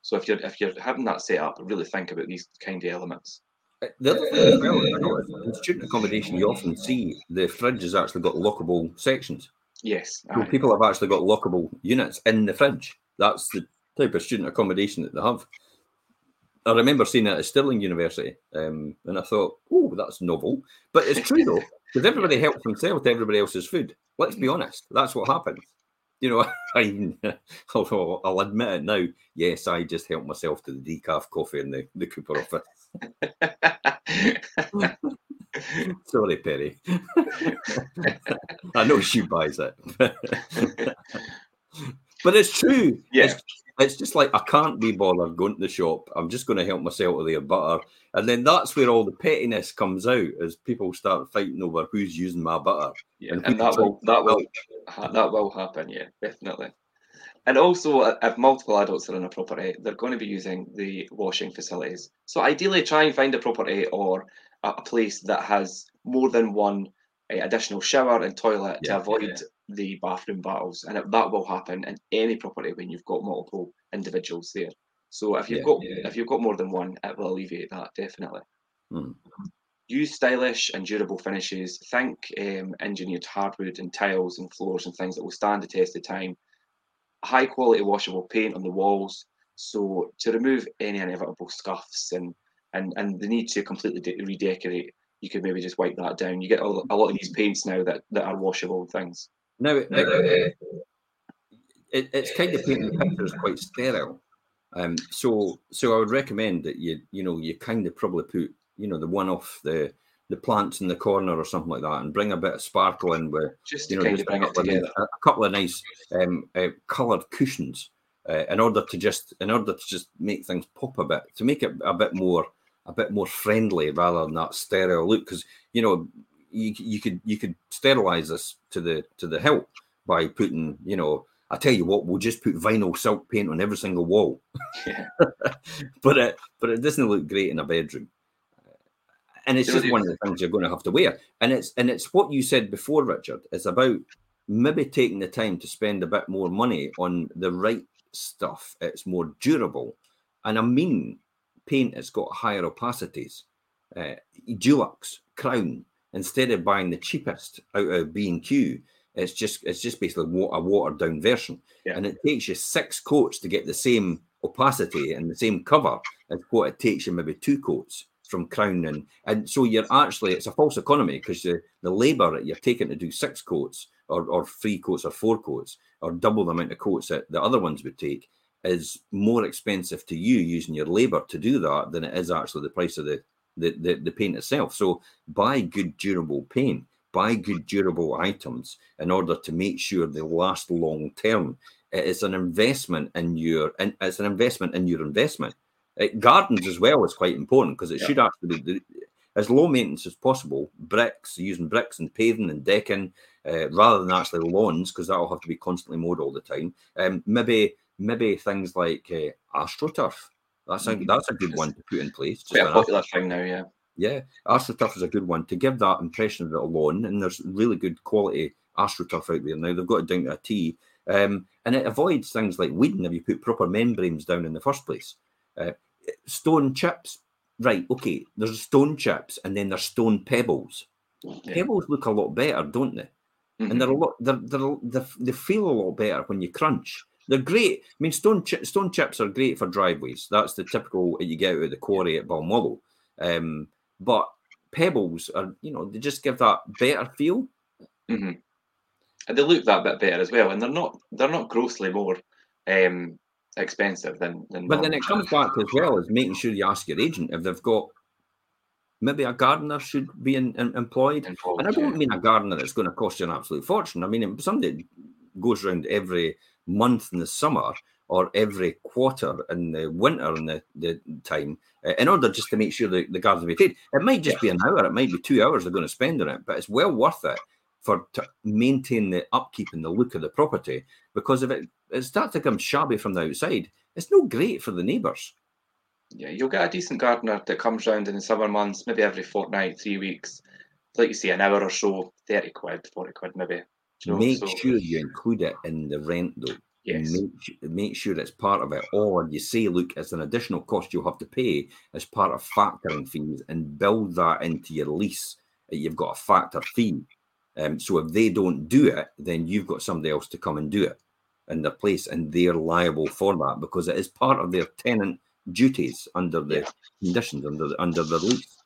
So if you're if you're having that set up, really think about these kind of elements. The other thing as well, I know, in student accommodation, you often see the fridge has actually got lockable sections. Yes. So people have actually got lockable units in the fridge. That's the type of student accommodation that they have. I remember seeing that at Stirling University, um, and I thought, oh, that's novel. But it's true, though, because everybody helps themselves to everybody else's food. Let's be honest. That's what happens. You know, I, I'll, I'll admit it now. Yes, I just helped myself to the decaf coffee in the, the Cooper office. Sorry, Perry. I know she buys it. But it's true. Yeah. It's, it's just like, I can't be bothered going to the shop. I'm just going to help myself with their butter. And then that's where all the pettiness comes out, as people start fighting over who's using my butter. Yeah, and, and that will that will that will happen. Yeah, definitely. And also, if multiple adults are in a property, they're going to be using the washing facilities. So ideally, try and find a property or a place that has more than one additional shower and toilet yeah, to avoid. Yeah, yeah. the bathroom battles, and it, that will happen in any property when you've got multiple individuals there. So if you've yeah, got yeah. if you've got more than one, it will alleviate that, definitely. Mm. Use stylish and durable finishes. Think um, engineered hardwood and tiles and floors and things that will stand the test of time. High quality washable paint on the walls, so to remove any inevitable scuffs and and and the need to completely de- redecorate. You could maybe just wipe that down. You get a lot of these paints now that, that are washable and things. Now, it, it, it, it's kind of painting the pictures quite sterile. Um, so, so I would recommend that you, you know, you kind of probably put, you know, the one off the the plants in the corner or something like that, and bring a bit of sparkle in with, just you know, kind just of bring a, couple it of, a couple of nice um, uh, coloured cushions uh, in order to just in order to just make things pop a bit, to make it a bit more a bit more friendly rather than that sterile look, because you know. You, you could you could sterilize this to the to the hilt by putting, you know, I tell you what, we'll just put vinyl silk paint on every single wall. Yeah. but it but it doesn't look great in a bedroom, and it's just one of the things you're going to have to wear. And it's and it's what you said before, Richard. It's about maybe taking the time to spend a bit more money on the right stuff. It's more durable, and I mean paint that's got higher opacities, uh, Dulux, Crown. Instead of buying the cheapest out of B and Q, it's just it's just basically a watered down version, yeah. and it takes you six coats to get the same opacity and the same cover as what it takes you maybe two coats from Crown, and and so you're actually it's a false economy, because the, the labour that you're taking to do six coats or, or three coats or four coats or double the amount of coats that the other ones would take is more expensive to you using your labour to do that than it is actually the price of the. The, the the paint itself. So buy good durable paint, buy good durable items in order to make sure they last long term. It's an investment in your and it's an investment in your investment. It, gardens as well is quite important, because it yeah. should actually be as low maintenance as possible. Bricks, using bricks and paving and decking uh, rather than actually lawns, because that'll have to be constantly mowed all the time. Um, maybe maybe things like uh, AstroTurf. That's a, that's a good one to put in place. It's a popular thing now, yeah. Yeah, AstroTurf is a good one to give that impression of it alone, and there's really good quality AstroTurf out there now. They've got it down to a T, um, and it avoids things like weeding if you put proper membranes down in the first place. Uh, stone chips, right, okay, there's stone chips and then there's stone pebbles. Yeah. Pebbles look a lot better, don't they? Mm-hmm. And they're a lot, they're, they're, they're, they feel a lot better when you crunch. They're great. I mean, stone chi- stone chips are great for driveways. That's the typical you get out of the quarry at Balmobile. Um, but pebbles are, you know, they just give that better feel. Mm-hmm. And they look that bit better as well. And they're not they're not grossly more um, expensive than. than but then it comes back as well as making sure you ask your agent if they've got. Maybe a gardener should be in, in, employed. employed. And I don't yeah. mean a gardener that's going to cost you an absolute fortune. I mean, somebody that goes around every month in the summer or every quarter in the winter in the, the time uh, in order just to make sure the, the garden will be paid. It might just yeah. be an hour. It might be two hours they're going to spend on it, but it's well worth it for to maintain the upkeep and the look of the property, because if it, it starts to become shabby from the outside, it's no great for the neighbours. Yeah, you'll get a decent gardener that comes round in the summer months, maybe every fortnight, three weeks. Like you say, an hour or so, thirty quid, forty quid maybe. You know, make so. sure you include it in the rent, though. Yes. Make, make sure it's part of it. Or you say, look, it's an additional cost you'll have to pay as part of factoring fees, and build that into your lease. You've got a factor fee. Um, so if they don't do it, then you've got somebody else to come and do it in their place, and they're liable for that because it is part of their tenant duties under the yeah. conditions under the, under the lease.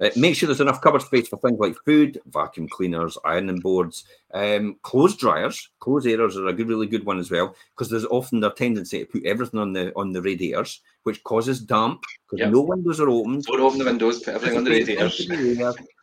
Uh, make sure there's enough cupboard space for things like food, vacuum cleaners, ironing boards, um, clothes dryers. Clothes airers are a good, really good one as well, because there's often their tendency to put everything on the on the radiators, which causes damp because yep. no windows are opened. Don't open the windows, put everything on the radiators,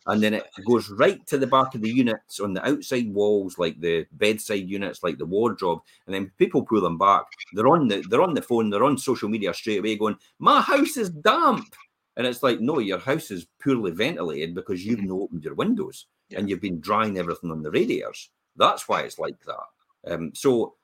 and then it goes right to the back of the units on the outside walls, like the bedside units, like the wardrobe. And then people pull them back. They're on the they're on the phone. They're on social media straight away, going, "My house is damp." And it's like, no, your house is poorly ventilated because you've not opened your windows yeah. and you've been drying everything on the radiators. That's why it's like that. Um, so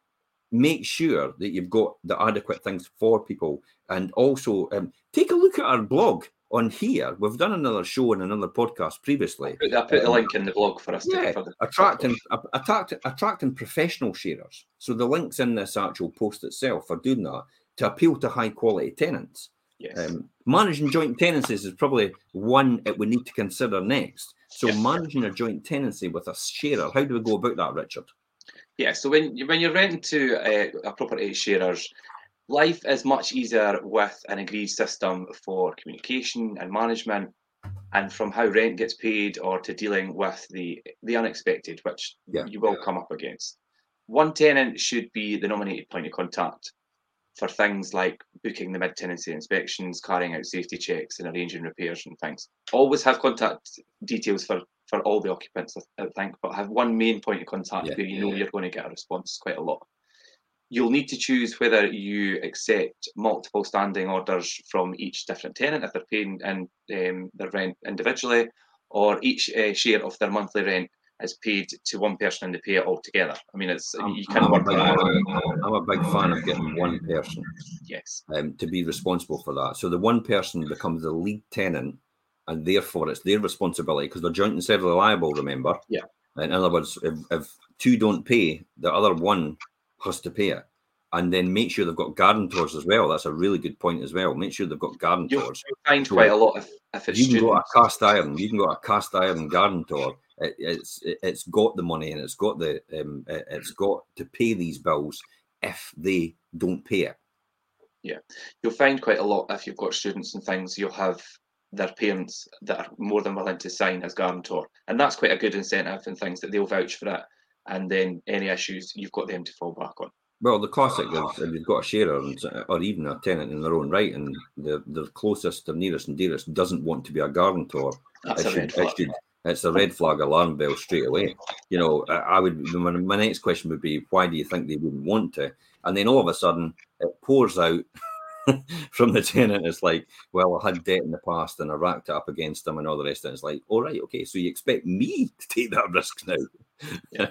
make sure that you've got the adequate things for people. And also um, take a look at our blog on here. We've done another show and another podcast previously. I put, I put um, the link in the blog for us. Yeah, to attracting, attract, attracting professional sharers. So the link's in this actual post itself for doing that, to appeal to high quality tenants. Yes. Um, managing joint tenancies is probably one that we need to consider next. So yes. managing a joint tenancy with a sharer, how do we go about that, Richard? Yeah, so when, you, when you're renting to uh, a property sharers, life is much easier with an agreed system for communication and management, and from how rent gets paid or to dealing with the, the unexpected, which yeah. you will yeah. come up against. One tenant should be the nominated point of contact for things like booking the mid-tenancy inspections, carrying out safety checks and arranging repairs and things. Always have contact details for, for all the occupants, I think, but have one main point of contact yeah, where you yeah, know yeah. you're going to get a response quite a lot. You'll need to choose whether you accept multiple standing orders from each different tenant if they're paying in, um, their rent individually, or each uh, share of their monthly rent is paid to one person and they pay it all together. I mean, it's I'm, you can't work that out. I'm, I'm a big fan of getting one person yes, um, to be responsible for that. So the one person becomes the lead tenant, and therefore it's their responsibility because they're joint and severally liable, remember? Yeah. In other words, if, if two don't pay, the other one has to pay it. And then make sure they've got guarantors as well. That's a really good point as well. Make sure they've got guarantors. You'll find so quite a lot if, if it's you can go to a cast iron. You can go to a cast iron guarantor. It, it's it's got the money and it's got the um, it's got to pay these bills if they don't pay it. Yeah, you'll find quite a lot if you've got students and things. You'll have their parents that are more than willing to sign as guarantor, and that's quite a good incentive and things that they'll vouch for it. And then any issues you've got them to fall back on. Well, the classic is if you've got a sharer or even a tenant in their own right, and the the closest, the nearest and dearest doesn't want to be a guarantor. That's it a should, red flag. It's a red flag alarm bell straight away. You know, I would. My, my next question would be, why do you think they wouldn't want to? And then all of a sudden, it pours out from the tenant. It's like, well, I had debt in the past and I racked it up against them and all the rest of it. It's like, all right, okay, so you expect me to take that risk now? Yeah.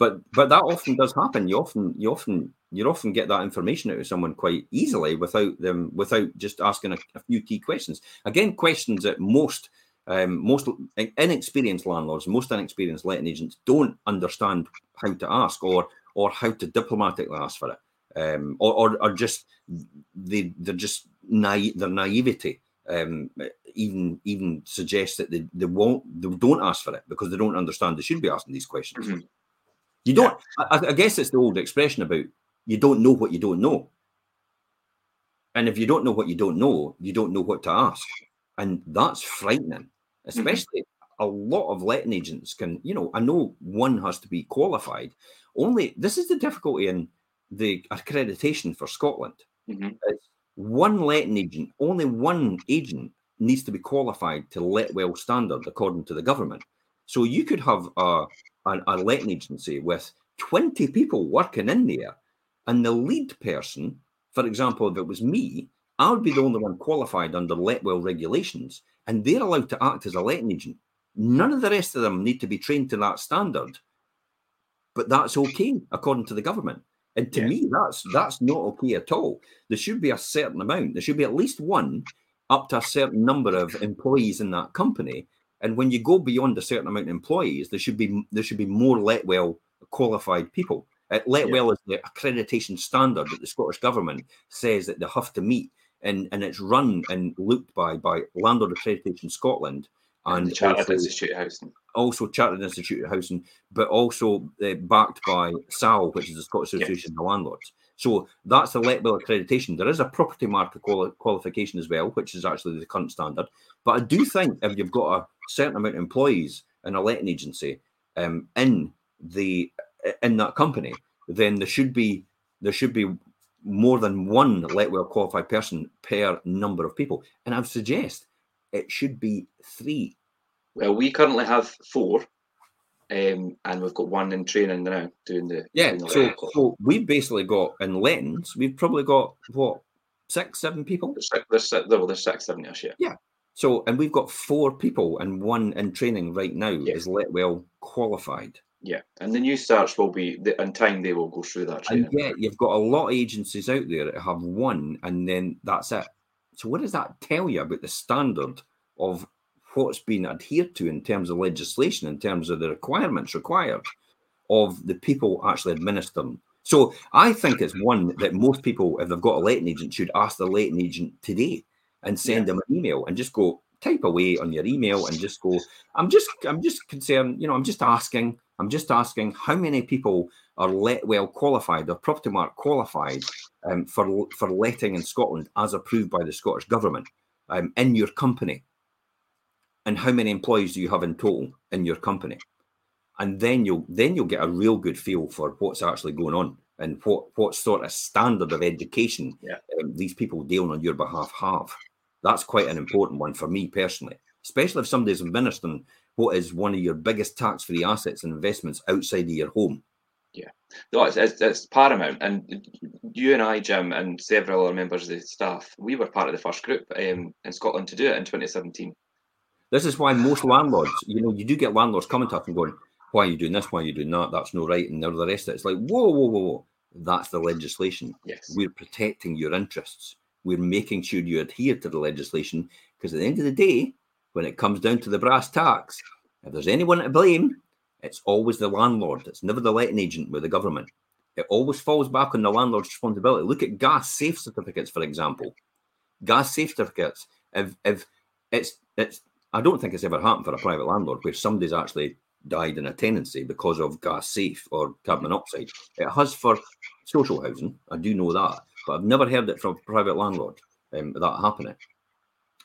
but but that often does happen. You often you often you often get that information out of someone quite easily without them without just asking a, a few key questions. Again, questions that most. Um, most inexperienced landlords, most inexperienced letting agents don't understand how to ask or or how to diplomatically ask for it, um, or, or or just they they're just naive, their naivety um, even even suggests that they, they won't they don't ask for it because they don't understand they should be asking these questions. Mm-hmm. You don't. Yeah. I, I guess it's the old expression about you don't know what you don't know, and if you don't know what you don't know, you don't know what to ask, and that's frightening, especially. Mm-hmm. A lot of letting agents can, you know, I know one has to be qualified. Only this is the difficulty in the accreditation for Scotland. Mm-hmm. One letting agent, only one agent needs to be qualified to Letwell standard according to the government. So you could have a, a, a letting agency with twenty people working in there, and the lead person, for example, if it was me, I would be the only one qualified under Letwell regulations, and they're allowed to act as a letting agent. None of the rest of them need to be trained to that standard, but that's okay according to the government. And to yeah. me, that's that's not okay at all. There should be a certain amount. There should be at least one up to a certain number of employees in that company. And when you go beyond a certain amount of employees, there should be there should be more Letwell qualified people. Letwell yeah. is the accreditation standard that the Scottish government says that they have to meet, and and it's run and looked by by Landlord Accreditation Scotland. And the Chartered also, Institute of Housing. Also Chartered Institute of Housing, but also uh, backed by S A L, which is the Scottish Association yes. of Landlords. So that's the Letwell accreditation. There is a property market quali- qualification as well, which is actually the current standard. But I do think if you've got a certain amount of employees in a letting agency um, in the in that company, then there should be there should be more than one Letwell qualified person per number of people. And I would suggest it should be three. Well, we currently have four, um, and we've got one in training now doing the yeah. Doing the so, so we've basically got in Lens, we've probably got what six, seven people. There's six, well, there's six, seven ish, yeah. Yeah. So, and we've got four people, and one in training right now yeah. is Letwell qualified. Yeah, and the new starts will be in time. They will go through that training. And yeah, you've got a lot of agencies out there that have one, and then that's it. So what does that tell you about the standard of what's been adhered to in terms of legislation, in terms of the requirements required of the people actually administering? So I think it's one that most people, if they've got a letting agent, should ask the letting agent today and send yeah. them an email and just go type away on your email and just go, I'm just, I'm just concerned, you know, I'm just asking, I'm just asking how many people are Letwell qualified or property mark qualified um, for for letting in Scotland as approved by the Scottish Government um, in your company, and how many employees do you have in total in your company, and then you'll then you'll get a real good feel for what's actually going on and what, what sort of standard of education yeah. um, these people dealing on your behalf have. That's quite an important one for me personally, especially if somebody's administering what is one of your biggest tax-free assets and investments outside of your home. Yeah, no, it's, it's, it's paramount. And you and I, Jim, and several other members of the staff, we were part of the first group um, in Scotland to do it in twenty seventeen. This is why most landlords, you know, you do get landlords coming to us and going, why are you doing this? Why are you doing that? That's no right. And all the rest of it. It's like, whoa, whoa, whoa, whoa. That's the legislation. Yes. We're protecting your interests. We're making sure you adhere to the legislation, because at the end of the day, when it comes down to the brass tacks, if there's anyone to blame, it's always the landlord. It's never the letting agent with the government. It always falls back on the landlord's responsibility. Look at gas safe certificates, for example. Gas safe certificates. If if it's it's, I don't think it's ever happened for a private landlord where somebody's actually died in a tenancy because of gas safe or carbon monoxide. It has for social housing. I do know that, but I've never heard it from a private landlord um, that happening.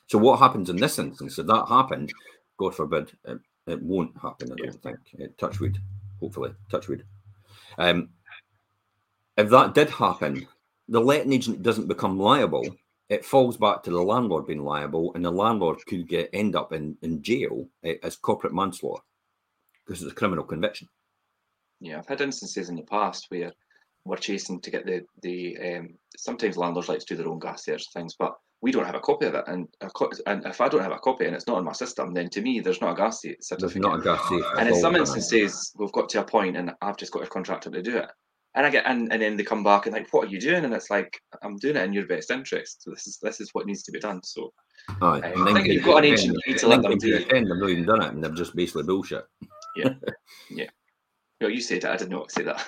So what happens in this instance? If that happened, God forbid. Uh, It won't happen, I don't yeah. think. Uh, touch wood, hopefully. Touch wood. Um, if that did happen, the letting agent doesn't become liable. It falls back to the landlord being liable, and the landlord could get end up in, in jail uh, as corporate manslaughter because it's a criminal conviction. Yeah, I've had instances in the past where we're chasing to get the... the um, sometimes landlords like to do their own gas search things, but we don't have a copy of it, and a co- and if I don't have a copy and it's not in my system, then to me there's not a gas certificate. There's not a gas certificate. And in some instances, we've got to a point, and I've just got a contractor to do it, and I get and, and then they come back and like, what are you doing? And it's like, I'm doing it in your best interest. So this is this is what needs to be done. So uh, I think you've got an agent, you need to let them do it. They've not even done it, and they're just basically bullshit. Yeah, yeah. No, you said it. I did not say that.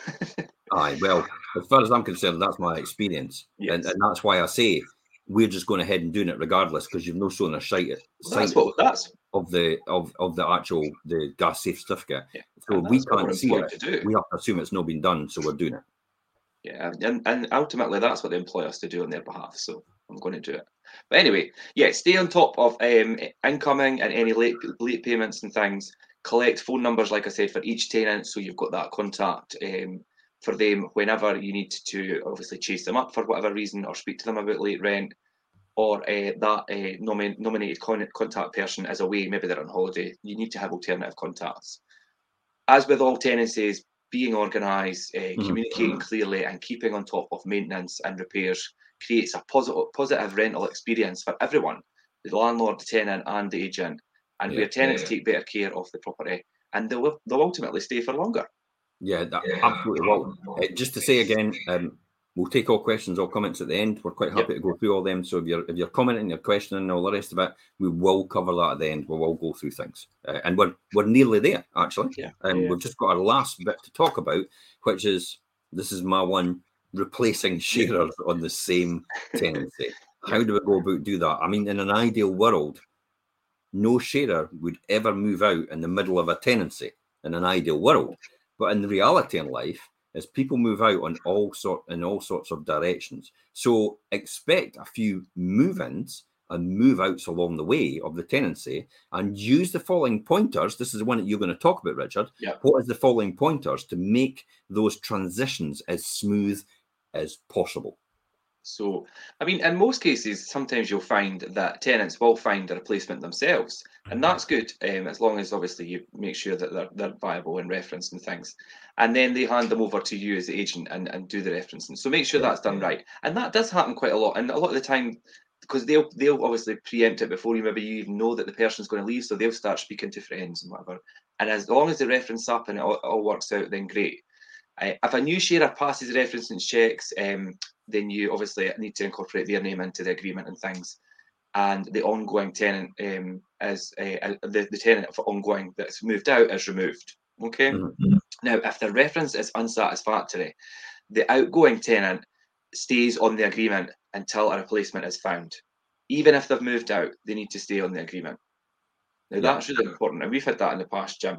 Aye, well, as far as I'm concerned, that's my experience, yes. and, and that's why I say. we're just going ahead and doing it regardless because you've no shown a sight of the of of the actual the gas safe certificate. Yeah. So we can't see it. To do. We have to assume it's not been done, so we're doing it. Yeah, and, and ultimately that's what they employ us to do on their behalf. So I'm going to do it. But anyway, yeah, stay on top of um, incoming and any late late payments and things. Collect phone numbers, like I said, for each tenant, so you've got that contact um, for them whenever you need to obviously chase them up for whatever reason or speak to them about late rent, or uh, that uh, nomin- nominated con- contact person is away, maybe they're on holiday. You need to have alternative contacts. As with all tenancies, being organised, uh, mm-hmm. communicating clearly and keeping on top of maintenance and repairs creates a positive, positive rental experience for everyone, the landlord, the tenant and the agent. And yeah, where tenants yeah. take better care of the property, and they'll they'll ultimately stay for longer. Yeah, that, yeah. absolutely. Well, uh, just to say again, um, we'll take all questions, all comments at the end. We're quite happy yep. to go through all them. So if you're if you're commenting, you're questioning, and all the rest of it, we will cover that at the end. We will go through things, uh, and we're we're nearly there actually. Yeah, and um, yeah. we've just got our last bit to talk about, which is this is my one replacing sharers on the same tenancy. How do we go about do that? I mean, in an ideal world, no sharer would ever move out in the middle of a tenancy in an ideal world. But in the reality in life is people move out on all sort in all sorts of directions. So expect a few move-ins and move-outs along the way of the tenancy and use the following pointers. This is the one that you're going to talk about, Richard. Yep. What is the following pointers to make those transitions as smooth as possible? So, I mean, in most cases, sometimes you'll find that tenants will find a replacement themselves, and that's good, um, as long as obviously you make sure that they're, they're viable and referenced and things, and then they hand them over to you as the agent and, and do the referencing. So make sure that's done right, and that does happen quite a lot, and a lot of the time, because they'll they'll obviously preempt it before you maybe you even know that the person's going to leave, so they'll start speaking to friends and whatever, and as long as the reference up and it all, it all works out, then great. Uh, if a new sharer passes referencing checks, um, then you obviously need to incorporate their name into the agreement and things. And the ongoing tenant um, is uh, the, the tenant for ongoing that's moved out is removed. Okay. Mm-hmm. Now, if the reference is unsatisfactory, the outgoing tenant stays on the agreement until a replacement is found. Even if they've moved out, they need to stay on the agreement. Now, yeah. that's really important, and we've had that in the past, Jim.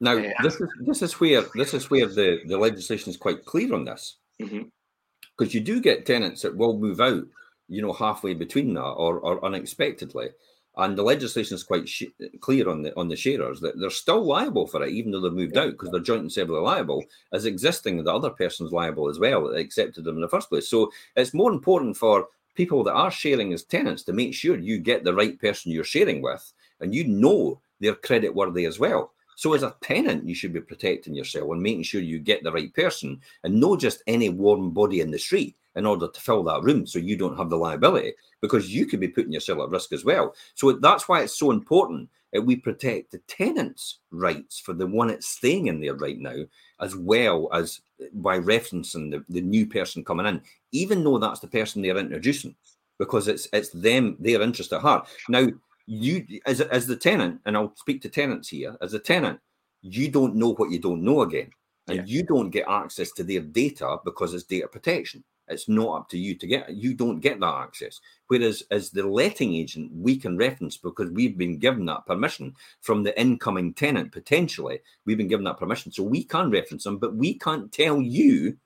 Now, yeah. this is this is where this is where the, the legislation is quite clear on this, because mm-hmm. you do get tenants that will move out, you know, halfway between that or, or unexpectedly, and the legislation is quite sh- clear on the on the sharers that they're still liable for it, even though they've moved yeah. out, because they're joint and severally liable as existing, and the other person's liable as well that they accepted them in the first place. So it's more important for people that are sharing as tenants to make sure you get the right person you're sharing with, and you know they're credit worthy as well. So as a tenant, you should be protecting yourself and making sure you get the right person and not just any warm body in the street in order to fill that room so you don't have the liability, because you could be putting yourself at risk as well. So that's why it's so important that we protect the tenant's rights for the one that's staying in there right now, as well as by referencing the, the new person coming in, even though that's the person they're introducing, because it's it's them, their interest at heart. Now, you as as the tenant, and I'll speak to tenants here, as a tenant, you don't know what you don't know again, and yeah. you don't get access to their data because it's data protection. It's not up to you to get, you don't get that access. Whereas as the letting agent, we can reference because we've been given that permission from the incoming tenant, potentially, we've been given that permission. So we can reference them, but we can't tell you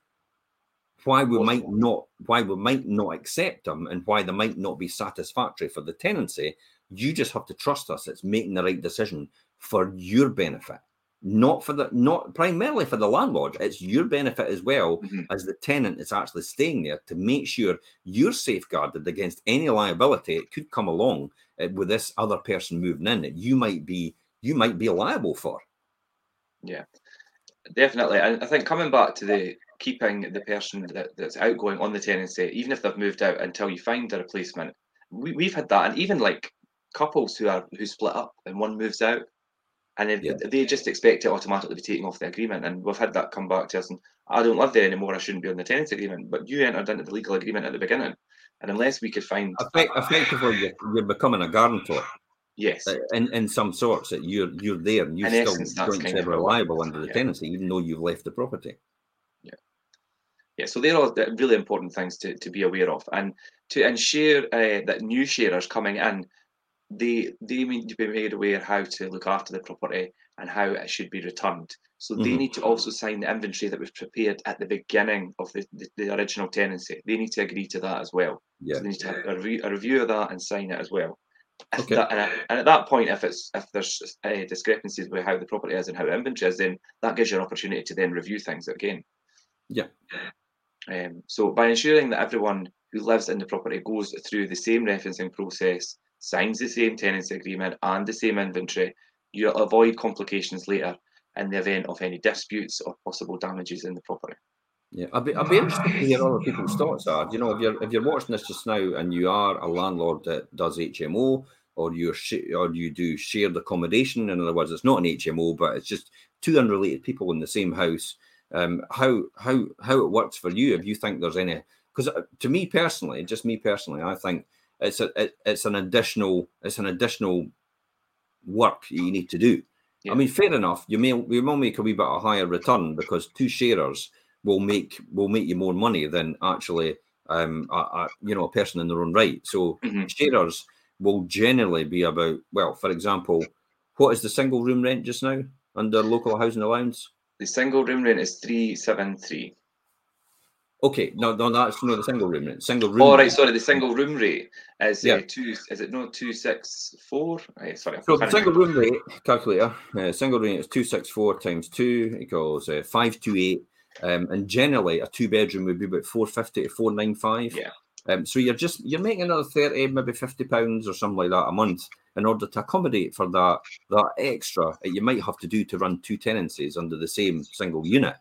why we might not, why we might not accept them and why they might not be satisfactory for the tenancy. You just have to trust us. It's making the right decision for your benefit, not for the not primarily for the landlord. It's your benefit as well mm-hmm. as the tenant that's actually staying there, to make sure you're safeguarded against any liability that could come along with this other person moving in that you might be you might be liable for. Yeah, definitely. And I think coming back to the keeping the person that, that's outgoing on the tenancy, even if they've moved out, until you find a replacement. We, we've had that, and even like. couples who are who split up and one moves out, and if, yeah. they just expect it automatically to be taken off the agreement, and we've had that come back to us, and I don't live there anymore, I shouldn't be on the tenancy agreement, but you entered into the legal agreement at the beginning, and unless we could find Effect, effectively you're, you're becoming a guarantor, yes in in some sorts, that you're you're there and you're in still essence, joint and reliable under the yeah. tenancy, even though you've left the property. Yeah, so they're all really important things to, to be aware of, and to ensure uh, that new sharers coming in, they they need to be made aware how to look after the property and how it should be returned. So mm-hmm. they need to also sign the inventory that was prepared at the beginning of the, the, the original tenancy. They need to agree to that as well. Yeah. So they need to have a, re a review of that and sign it as well. Okay. That, and, at, and at that point, if it's if there's uh, discrepancies with how the property is and how the inventory is, then that gives you an opportunity to then review things again. Yeah. Um, so by ensuring that everyone who lives in the property goes through the same referencing process, signs the same tenancy agreement and the same inventory, you'll avoid complications later in the event of any disputes or possible damages in the property. Yeah, I'd be, I'd be interested to hear other people's thoughts are. You know, if you're if you're watching this just now and you are a landlord that does H M O, or you or you do shared accommodation, in other words, it's not an H M O, but it's just two unrelated people in the same house. Um, how how how it works for you? If you think there's any, because to me personally, just me personally, I think it's a it, it's an additional it's an additional work you need to do. Yeah. I mean, fair enough. You may we will make a wee bit of a higher return because two sharers will make will make you more money than actually um a, a, you know a person in their own right. So mm-hmm. sharers will generally be about, well, for example, what is the single room rent just now under local housing allowance? The single room rent is three seven three. Okay, no, no, that's no the single room rent. Single room. Oh, right, rate. sorry, the single room rate is yeah. uh, two. Is it not two six four? Uh, sorry, so the single room rate calculator. Uh, single rate is two six four times two equals uh, five two eight. Um, and generally, a two-bedroom would be about four fifty to four nine five. Yeah. Um, so you're just you're making another thirty, maybe fifty pounds or something like that a month in order to accommodate for that that extra that you might have to do to run two tenancies under the same single unit.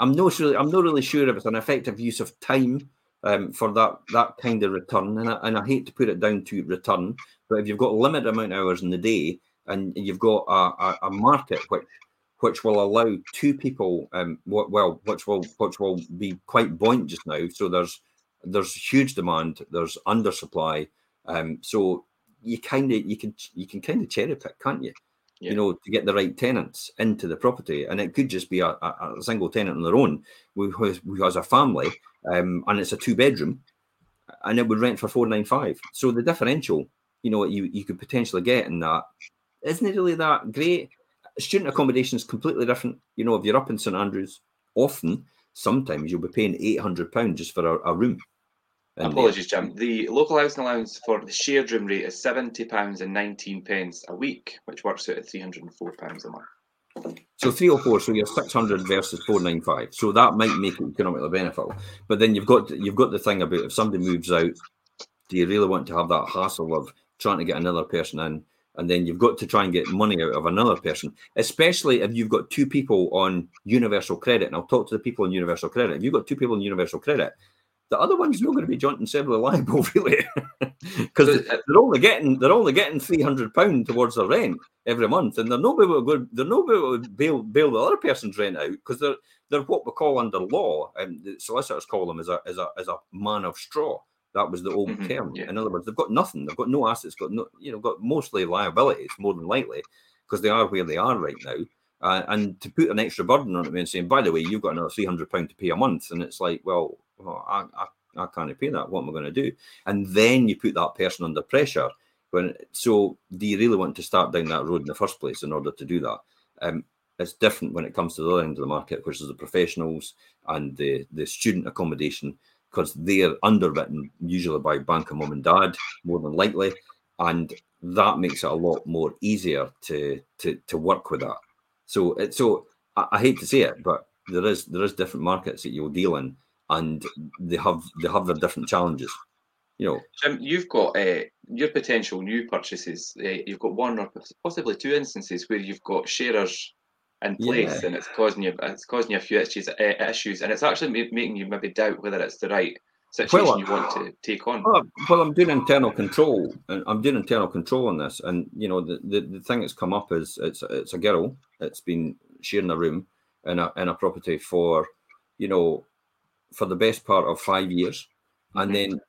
I'm not sure. I'm not really sure if it's an effective use of time um, for that that kind of return. And I, and I hate to put it down to return, but if you've got a limited amount of hours in the day and you've got a, a, a market which which will allow two people, um, well, which will which will be quite buoyant just now. So there's there's huge demand, there's undersupply. Um, so you kind of you can you can kind of cherry pick, can't you? Yeah. You know, to get the right tenants into the property, and it could just be a, a, a single tenant on their own who, who has a family, um, and it's a two bedroom, and it would rent for four nine five. So the differential, you know, you you could potentially get in that isn't it really that great. Student accommodation is completely different. You know, if you're up in St Andrews, often, sometimes you'll be paying eight hundred pounds just for a, a room. And Apologies, Jim. The local housing allowance for the shared room rate is seventy pounds and nineteen pence a week, which works out at three hundred and four pounds a month. So three oh four, so you're six hundred versus four ninety-five. So that might make it economically beneficial. But then you've got you've got the thing about if somebody moves out, do you really want to have that hassle of trying to get another person in? And then you've got to try and get money out of another person, especially if you've got two people on universal credit. And I'll talk to the people on universal credit. If you've got two people on universal credit, the other one's not going to be jointly severally liable, really, because so, they're only getting they're only getting three hundred pound towards their rent every month, and they're not able to go, they're not able to bail bail the other person's rent out because they're they're what we call under law, and the solicitors call them as a as a as a man of straw. That was the old mm-hmm, term. Yeah. In other words, they've got nothing. They've got no assets. Got no, you know, got mostly liabilities, more than likely, because they are where they are right now. Uh, and to put an extra burden on it and saying, by the way, you've got another three hundred pound to pay a month, and it's like, well, oh, I, I I can't pay that. What am I going to do? And then you put that person under pressure. When so, do you really want to start down that road in the first place in order to do that? Um, it's different when it comes to the other end of the market, which is the professionals and the the student accommodation. Because they're underwritten usually by Bank of Mum and Dad, more than likely, and that makes it a lot more easier to to to work with that. So it so I, I hate to say it, but there is there is different markets that you'll deal in, and they have they have their different challenges. You know, Jim, you've got uh, your potential new purchases. Uh, you've got one or possibly two instances where you've got sharers in place, yeah. and it's causing you it's causing you a few issues, uh, issues and it's actually ma making you maybe doubt whether it's the right situation well, you want to take on. Well, I'm doing internal control, and I'm doing internal control on this, and you know the, the, the thing that's come up is it's it's a girl that's been sharing a room in a in a property for you know for the best part of five years, and then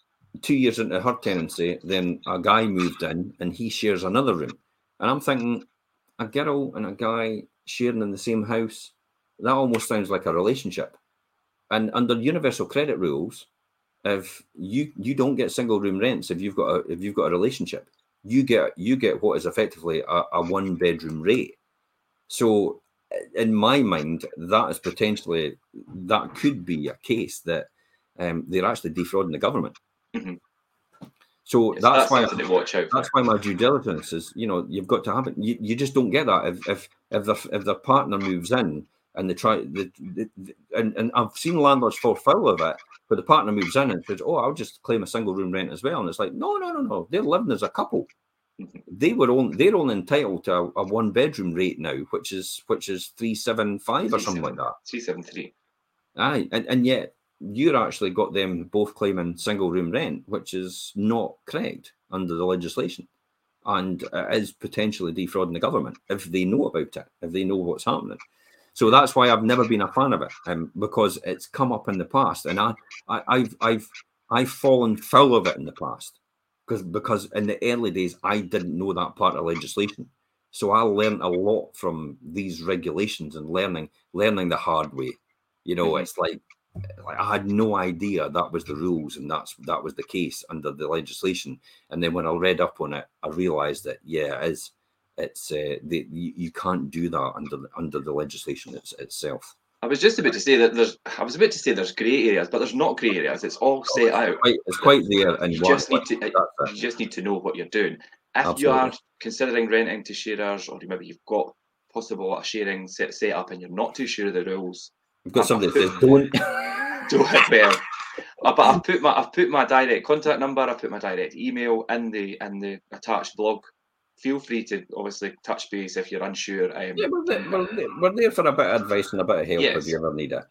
two years into her tenancy, then a guy moved in and he shares another room, and I'm thinking a girl and a guy sharing in the same house, that almost sounds like a relationship. And under universal credit rules, if you you don't get single room rents if you've got a if you've got a relationship, you get you get what is effectively a, a one bedroom rate. So in my mind, that is potentially that could be a case that um, they're actually defrauding the government. Mm-hmm. So yes, that's, that's why I, watch out that's why my due diligence is, you know, you've got to have it. You, you just don't get that if if if their if their partner moves in and they try the, the, the and, and I've seen landlords fall foul of it, but the partner moves in and says, "Oh, I'll just claim a single room rent as well." And it's like, no, no, no, no. They're living as a couple. They were on they're only entitled to a, a one bedroom rate now, which is which is three seven five or something like that. Three seven three. Aye, and, and yet you're actually got them both claiming single room rent, which is not correct under the legislation, and uh, is potentially defrauding the government if they know about it, if they know what's happening. So that's why I've never been a fan of it, um, because it's come up in the past, and I, I, I've, I've, I've fallen foul of it in the past, because because in the early days I didn't know that part of legislation, so I learned a lot from these regulations and learning, learning the hard way. You know, it's like, like I had no idea that was the rules and that's that was the case under the legislation, and then when I read up on it, I realised that yeah, it is. It's uh, the, you, you can't do that under under the legislation it's, itself. I was just about to say that there's. I was about to say there's grey areas, but there's not grey areas. It's all set oh, it's out. Quite, it's quite there, and you just need to you just need to know what you're doing. If Absolutely. You are considering renting to sharers, or maybe you've got possible a sharing set, set up, and you're not too sure of the rules, you've got somebody that says don't do it well. But I've put my I've put my direct contact number, I've put my direct email in the in the attached blog. Feel free to obviously touch base if you're unsure. Um, yeah, we're there, we're, there, we're there for a bit of advice and a bit of help yes. if you ever need it.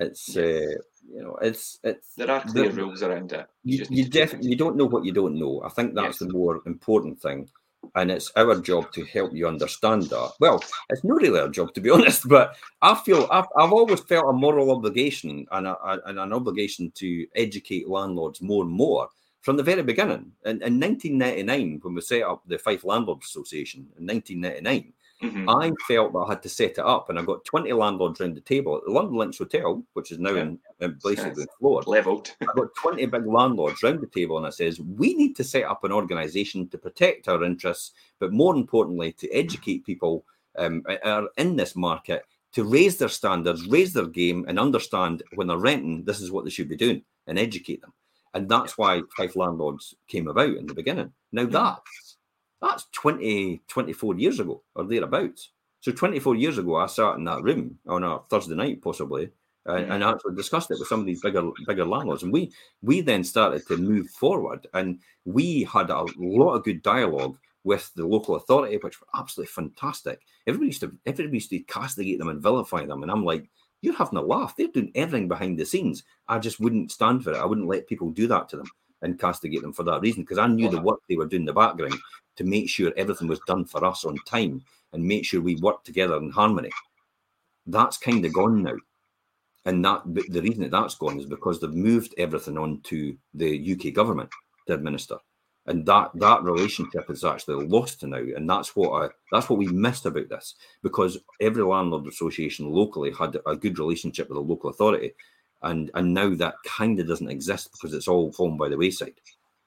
It's yes. uh, you know, it's it's there are clear there, rules around it. You, you, you definitely you don't know what you don't know. I think that's yes. the more important thing, and it's our job to help you understand that. Well, it's not really our job to be honest, but I feel I've I've always felt a moral obligation and a, a, and an obligation to educate landlords more and more. From the very beginning, in, in nineteen ninety-nine, when we set up the Fife Landlords Association in nineteen ninety-nine, mm-hmm. I felt that I had to set it up, and I got twenty landlords round the table at the London Links Hotel, which is now yeah. in, in basically yes. floored. Levelled. I got twenty big landlords round the table, and I says, we need to set up an organisation to protect our interests, but more importantly, to educate people um, in this market to raise their standards, raise their game, and understand when they're renting, this is what they should be doing, and educate them. And that's why Fife Landlords came about in the beginning. Now that, that's twenty, twenty-four years ago or thereabouts. So twenty-four years ago, I sat in that room on a Thursday night possibly and, yeah. and actually discussed it with some of these bigger bigger landlords. And we, we then started to move forward, and we had a lot of good dialogue with the local authority, which were absolutely fantastic. Everybody used to, everybody used to castigate them and vilify them. And I'm like, you're having a laugh. They're doing everything behind the scenes. I just wouldn't stand for it. I wouldn't let people do that to them and castigate them for that reason, because I knew yeah. the work they were doing in the background to make sure everything was done for us on time and make sure we worked together in harmony. That's kind of gone now. And that the reason that that's gone is because they've moved everything on to the U K government to administer. And that that relationship is actually lost now, and that's what I that's what we missed about this, because every landlord association locally had a good relationship with the local authority, and and now that kind of doesn't exist because it's all fallen by the wayside.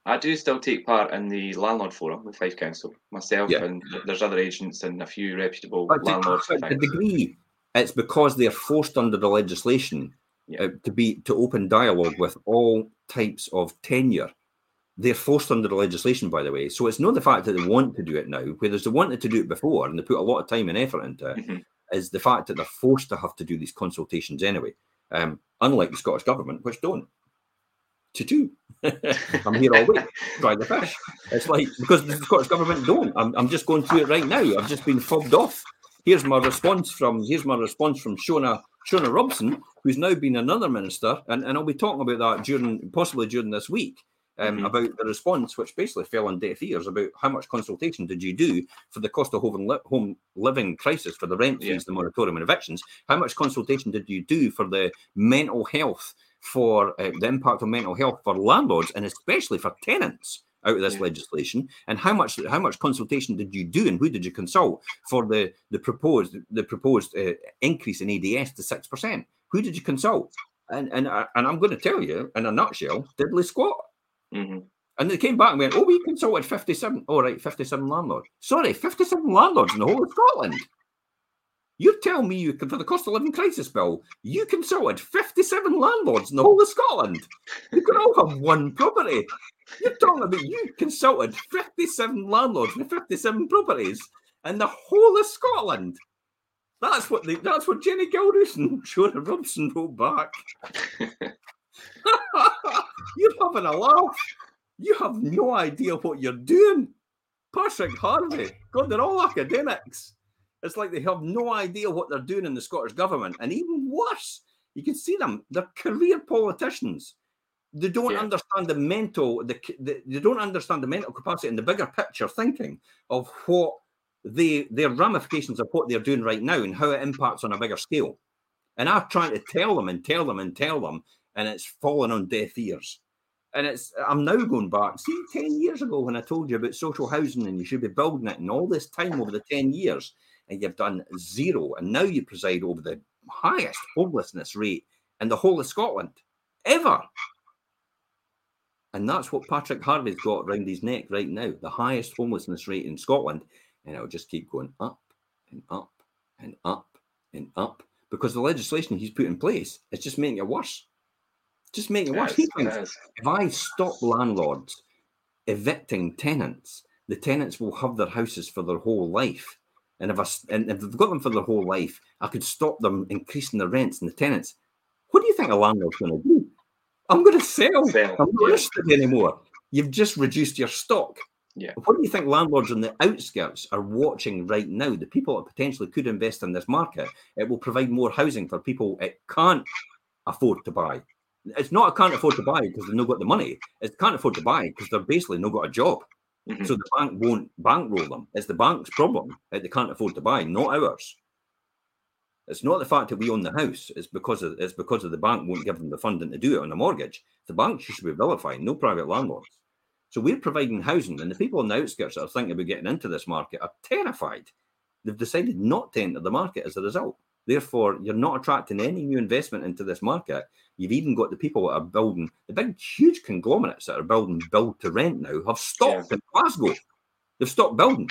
I do still take part in the landlord forum with Fife Council myself, yeah. and there's other agents and a few reputable but landlords. To a degree, it's because they're forced under the legislation yeah. uh, to be to open dialogue with all types of tenure. They're forced under the legislation, by the way. So it's not the fact that they want to do it now, whereas they wanted to do it before and they put a lot of time and effort into it, mm-hmm. is the fact that they're forced to have to do these consultations anyway, um, unlike the Scottish Government, which don't. To do. I'm here all week, try the fish. It's like, because the Scottish Government don't. I'm, I'm just going through it right now. I've just been fobbed off. Here's my response from here's my response from Shona Shona Robson, who's now been another minister, and, and I'll be talking about that during possibly during this week. Um, mm-hmm. About the response, which basically fell on deaf ears, about how much consultation did you do for the cost of home, li- home living crisis, for the rent fees, yeah. the moratorium and evictions? How much consultation did you do for the mental health, for uh, the impact on mental health for landlords and especially for tenants out of this yeah. legislation? And how much how much consultation did you do, and who did you consult for the the proposed the proposed uh, increase in A D S to six percent? Who did you consult? And and I, and I'm going to tell you, in a nutshell, diddly squat. Mm-hmm. And they came back and went, oh, we consulted fifty-seven. All oh, right, fifty-seven landlords. Sorry, fifty-seven landlords in the whole of Scotland. You're telling me you, for the cost of living crisis bill, you consulted fifty-seven landlords in the whole of Scotland. You could all have one property. You're talking about you consulted fifty-seven landlords and fifty-seven properties in the whole of Scotland. That's what they, that's what Jenny Gilders and Shona Robson wrote back. You're having a laugh. You have no idea what you're doing. Patrick Harvey. God, they're all academics. It's like they have no idea what they're doing in the Scottish government. And even worse, you can see them. They're career politicians. They don't yeah. understand the mental, the, the they don't understand the mental capacity and the bigger picture thinking of what they, their ramifications of what they're doing right now and how it impacts on a bigger scale. And I'm trying to tell them and tell them and tell them, and it's fallen on deaf ears. And it's I'm now going back, see, ten years ago when I told you about social housing and you should be building it, and all this time over the ten years, and you've done zero. And now you preside over the highest homelessness rate in the whole of Scotland, ever. And that's what Patrick Harvey's got around his neck right now, the highest homelessness rate in Scotland. And it'll just keep going up and up and up and up because the legislation he's put in place is just making it worse. Just making it worse. Yes, he thinks, yes. If I stop landlords evicting tenants, the tenants will have their houses for their whole life. And if, I, and if they've got them for their whole life, I could stop them increasing the rents and the tenants. What do you think a landlord's going to do? I'm going to sell. sell. I'm not listed yeah. anymore. You've just reduced your stock. Yeah. What do you think landlords on the outskirts are watching right now? The people that potentially could invest in this market, it will provide more housing for people it can't afford to buy. It's not I can't afford to buy because they've not got the money. It's can't afford to buy because they've basically not got a job. Mm-hmm. So the bank won't bankroll them. It's the bank's problem that they can't afford to buy, not ours. It's not the fact that we own the house. It's because of, it's because of the bank won't give them the funding to do it on a mortgage. The bank should be vilifying, no private landlords. So we're providing housing, and the people on the outskirts that are thinking about getting into this market are terrified. They've decided not to enter the market as a result. Therefore, you're not attracting any new investment into this market. You've even got the people that are building, the big, huge conglomerates that are building build-to-rent now have stopped yeah. in Glasgow. They've stopped building.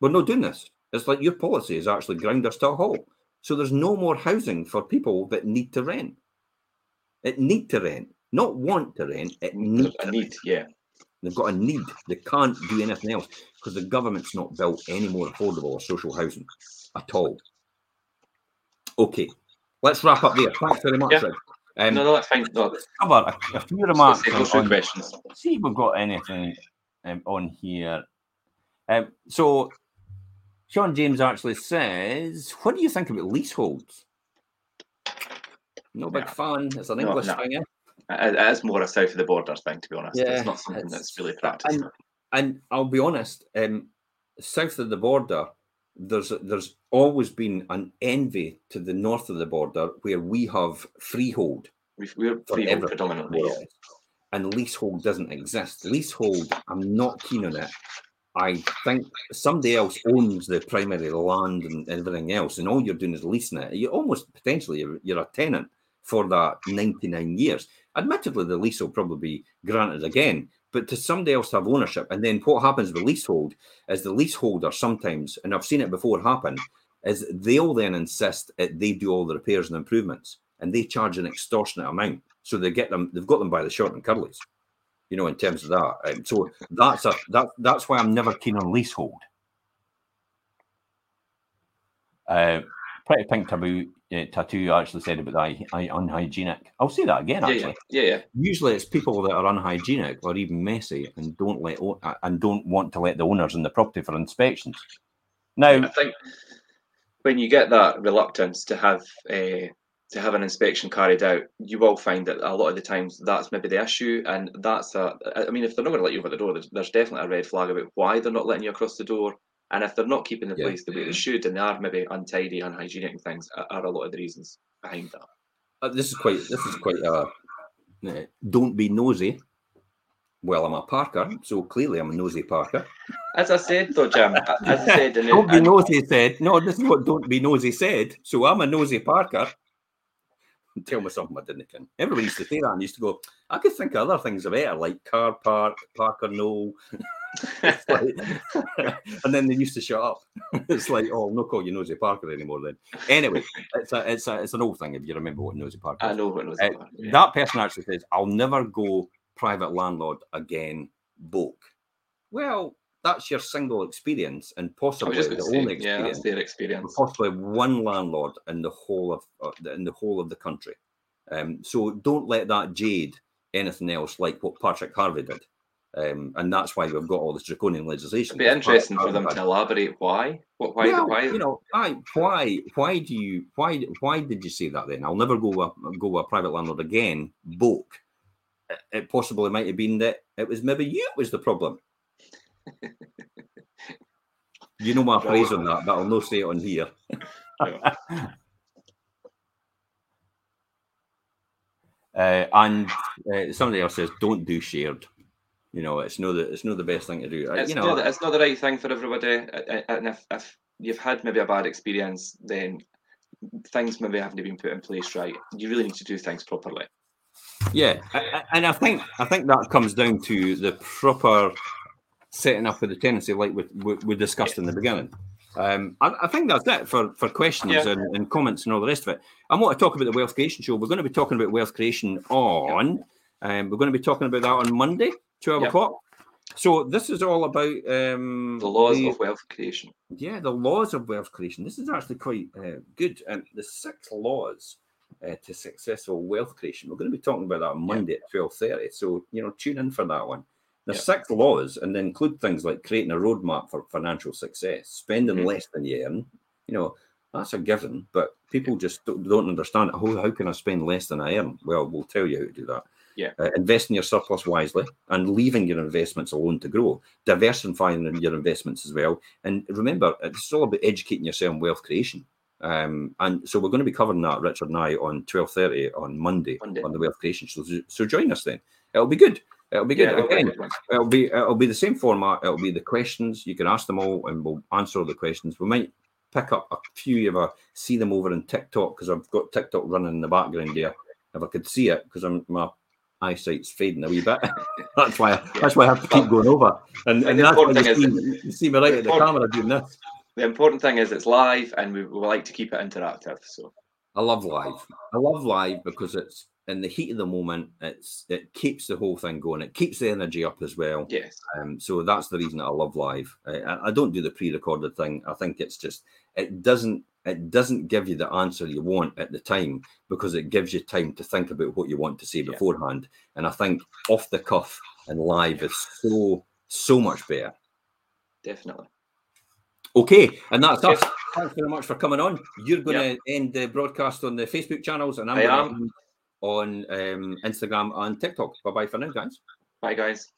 We're not doing this. It's like your policy has actually ground us to a halt. So there's no more housing for people that need to rent. It need to rent. Not want to rent. It need to need, rent. Yeah. They've got a need. They can't do anything else because the government's not built any more affordable or social housing at all. Okay. Let's wrap up there. Thanks very much, yeah. Rick. Um, no, no, that's fine. No. Let's cover a, a few remarks. Let's on, questions. See if we've got anything um, on here. Um, so... Sean James actually says, what do you think about leaseholds? No big no, fan. It's an English no, no. thing, eh? It's more a south of the border thing, to be honest. Yeah, it's not something it's, that's really practiced. And, and I'll be honest, um, south of the border, there's there's always been an envy to the north of the border where we have freehold. We've, we're freehold predominantly. World, and leasehold doesn't exist. Leasehold, I'm not keen on it. I think somebody else owns the primary land and everything else, and all you're doing is leasing it. You almost potentially you're, you're a tenant for that ninety-nine years. Admittedly, the lease will probably be granted again, but to somebody else have ownership. And then what happens with leasehold is the leaseholder sometimes, and I've seen it before happen, is they'll then insist that they do all the repairs and improvements, and they charge an extortionate amount, so they get them, they've got them by the short and curlies. You know, in terms of that, um, so that's a that that's why I'm never keen on leasehold. Uh, Pretty Pink Taboo uh, Tattoo actually said about that I, unhygienic. I'll say that again. Actually, yeah, yeah, yeah, yeah. Usually, it's people that are unhygienic or even messy and don't let and don't want to let the owners in the property for inspections. Now, I think when you get that reluctance to have a. Uh, to have an inspection carried out, you will find that a lot of the times that's maybe the issue, and that's a, I mean, if they're not going to let you over the door, there's, there's definitely a red flag about why they're not letting you across the door, and if they're not keeping the yeah. place the way they should, and they are maybe untidy, unhygienic and things, are, are a lot of the reasons behind that. Uh, this is quite, this is quite a, uh, don't be nosy. Well, I'm a Parker, so clearly I'm a nosy Parker. As I said, though, Jim, as I said... And don't and, be nosy said. No, this is what don't be nosy said, so I'm a nosy Parker. and tell me something I didn't ken. Everybody used to say that and used to go, I could think of other things are better, like car park, park or no. It's like, and then they used to shut up. It's like, oh, no call you Nosy Parker anymore then. Anyway, it's a, it's a, it's an old thing if you remember what Nosy Parker is. I know what Nosy Parker uh, yeah. That person actually says, I'll never go private landlord again, Boke. Well, that's your single experience and possibly the say, only experience. Yeah, that's their experience. Possibly one landlord in the whole of uh, in the whole of the country. Um, so don't let that jade anything else like what Patrick Harvey did. Um, and that's why we've got all this draconian legislation. It'd be interesting Patrick for them had. to elaborate why. What why well, why you know, I why why do you why why did you say that then? I'll never go with, go with a private landlord again, Boke. It, it possibly might have been that it was maybe you was the problem. You know my praise on that, but I'll not say it on here. uh, and uh, somebody else says, "Don't do shared." You know, it's not the it's not the best thing to do. It's, you know, not, it's not the right thing for everybody. And if, if you've had maybe a bad experience, then things maybe haven't been put in place right. You really need to do things properly. Yeah, I, and I think I think that comes down to the proper setting up with the tenancy, like we, we, we discussed in the beginning. Um, I, I think that's it for, for questions yeah. and, and comments and all the rest of it. I want to talk about the Wealth Creation Show. We're going to be talking about wealth creation on, um, we're going to be talking about that on Monday, twelve o'clock. So this is all about... Um, the laws the, of wealth creation. Yeah, the laws of wealth creation. This is actually quite uh, good. And um, the six laws uh, to successful wealth creation. We're going to be talking about that on Monday yeah. at twelve thirty. So, you know, tune in for that one. There's yep. six laws, and they include things like creating a roadmap for financial success, spending mm-hmm. less than you earn. You know, that's a given, but people just don't, don't understand, oh, how can I spend less than I earn? Well, we'll tell you how to do that. Yeah, uh, investing your surplus wisely and leaving your investments alone to grow, diversifying your investments as well. And remember, it's all about educating yourself in wealth creation. Um, and so we're going to be covering that, Richard and I, on twelve thirty on Monday, Monday. on the Wealth Creation Show. So, so join us then. It'll be good. It'll be good. Yeah, Again, it'll be it'll be the same format. It'll be the questions. You can ask them all, and we'll answer all the questions. We might pick up a few if I see them over in TikTok because I've got TikTok running in the background there. If I could see it, because I'm my eyesight's fading a wee bit. That's why. I, yeah. That's why I have to keep going over. And, and, and that's why you, see, you see me right at the camera doing this. The important thing is it's live, and we, we like to keep it interactive. So I love live. I love live because it's. In the heat of the moment, it's it keeps the whole thing going. It keeps the energy up as well. Yes. Um, so that's the reason that I love live. I, I don't do the pre-recorded thing. I think it's just it doesn't it doesn't give you the answer you want at the time because it gives you time to think about what you want to say yeah. beforehand. And I think off the cuff and live is so so much better. Definitely. Okay, and that's okay. us. Thanks very much for coming on. You're going yep. to end the broadcast on the Facebook channels, and I'm I going am. to. on um Instagram and TikTok. Bye bye for now, guys. Bye guys.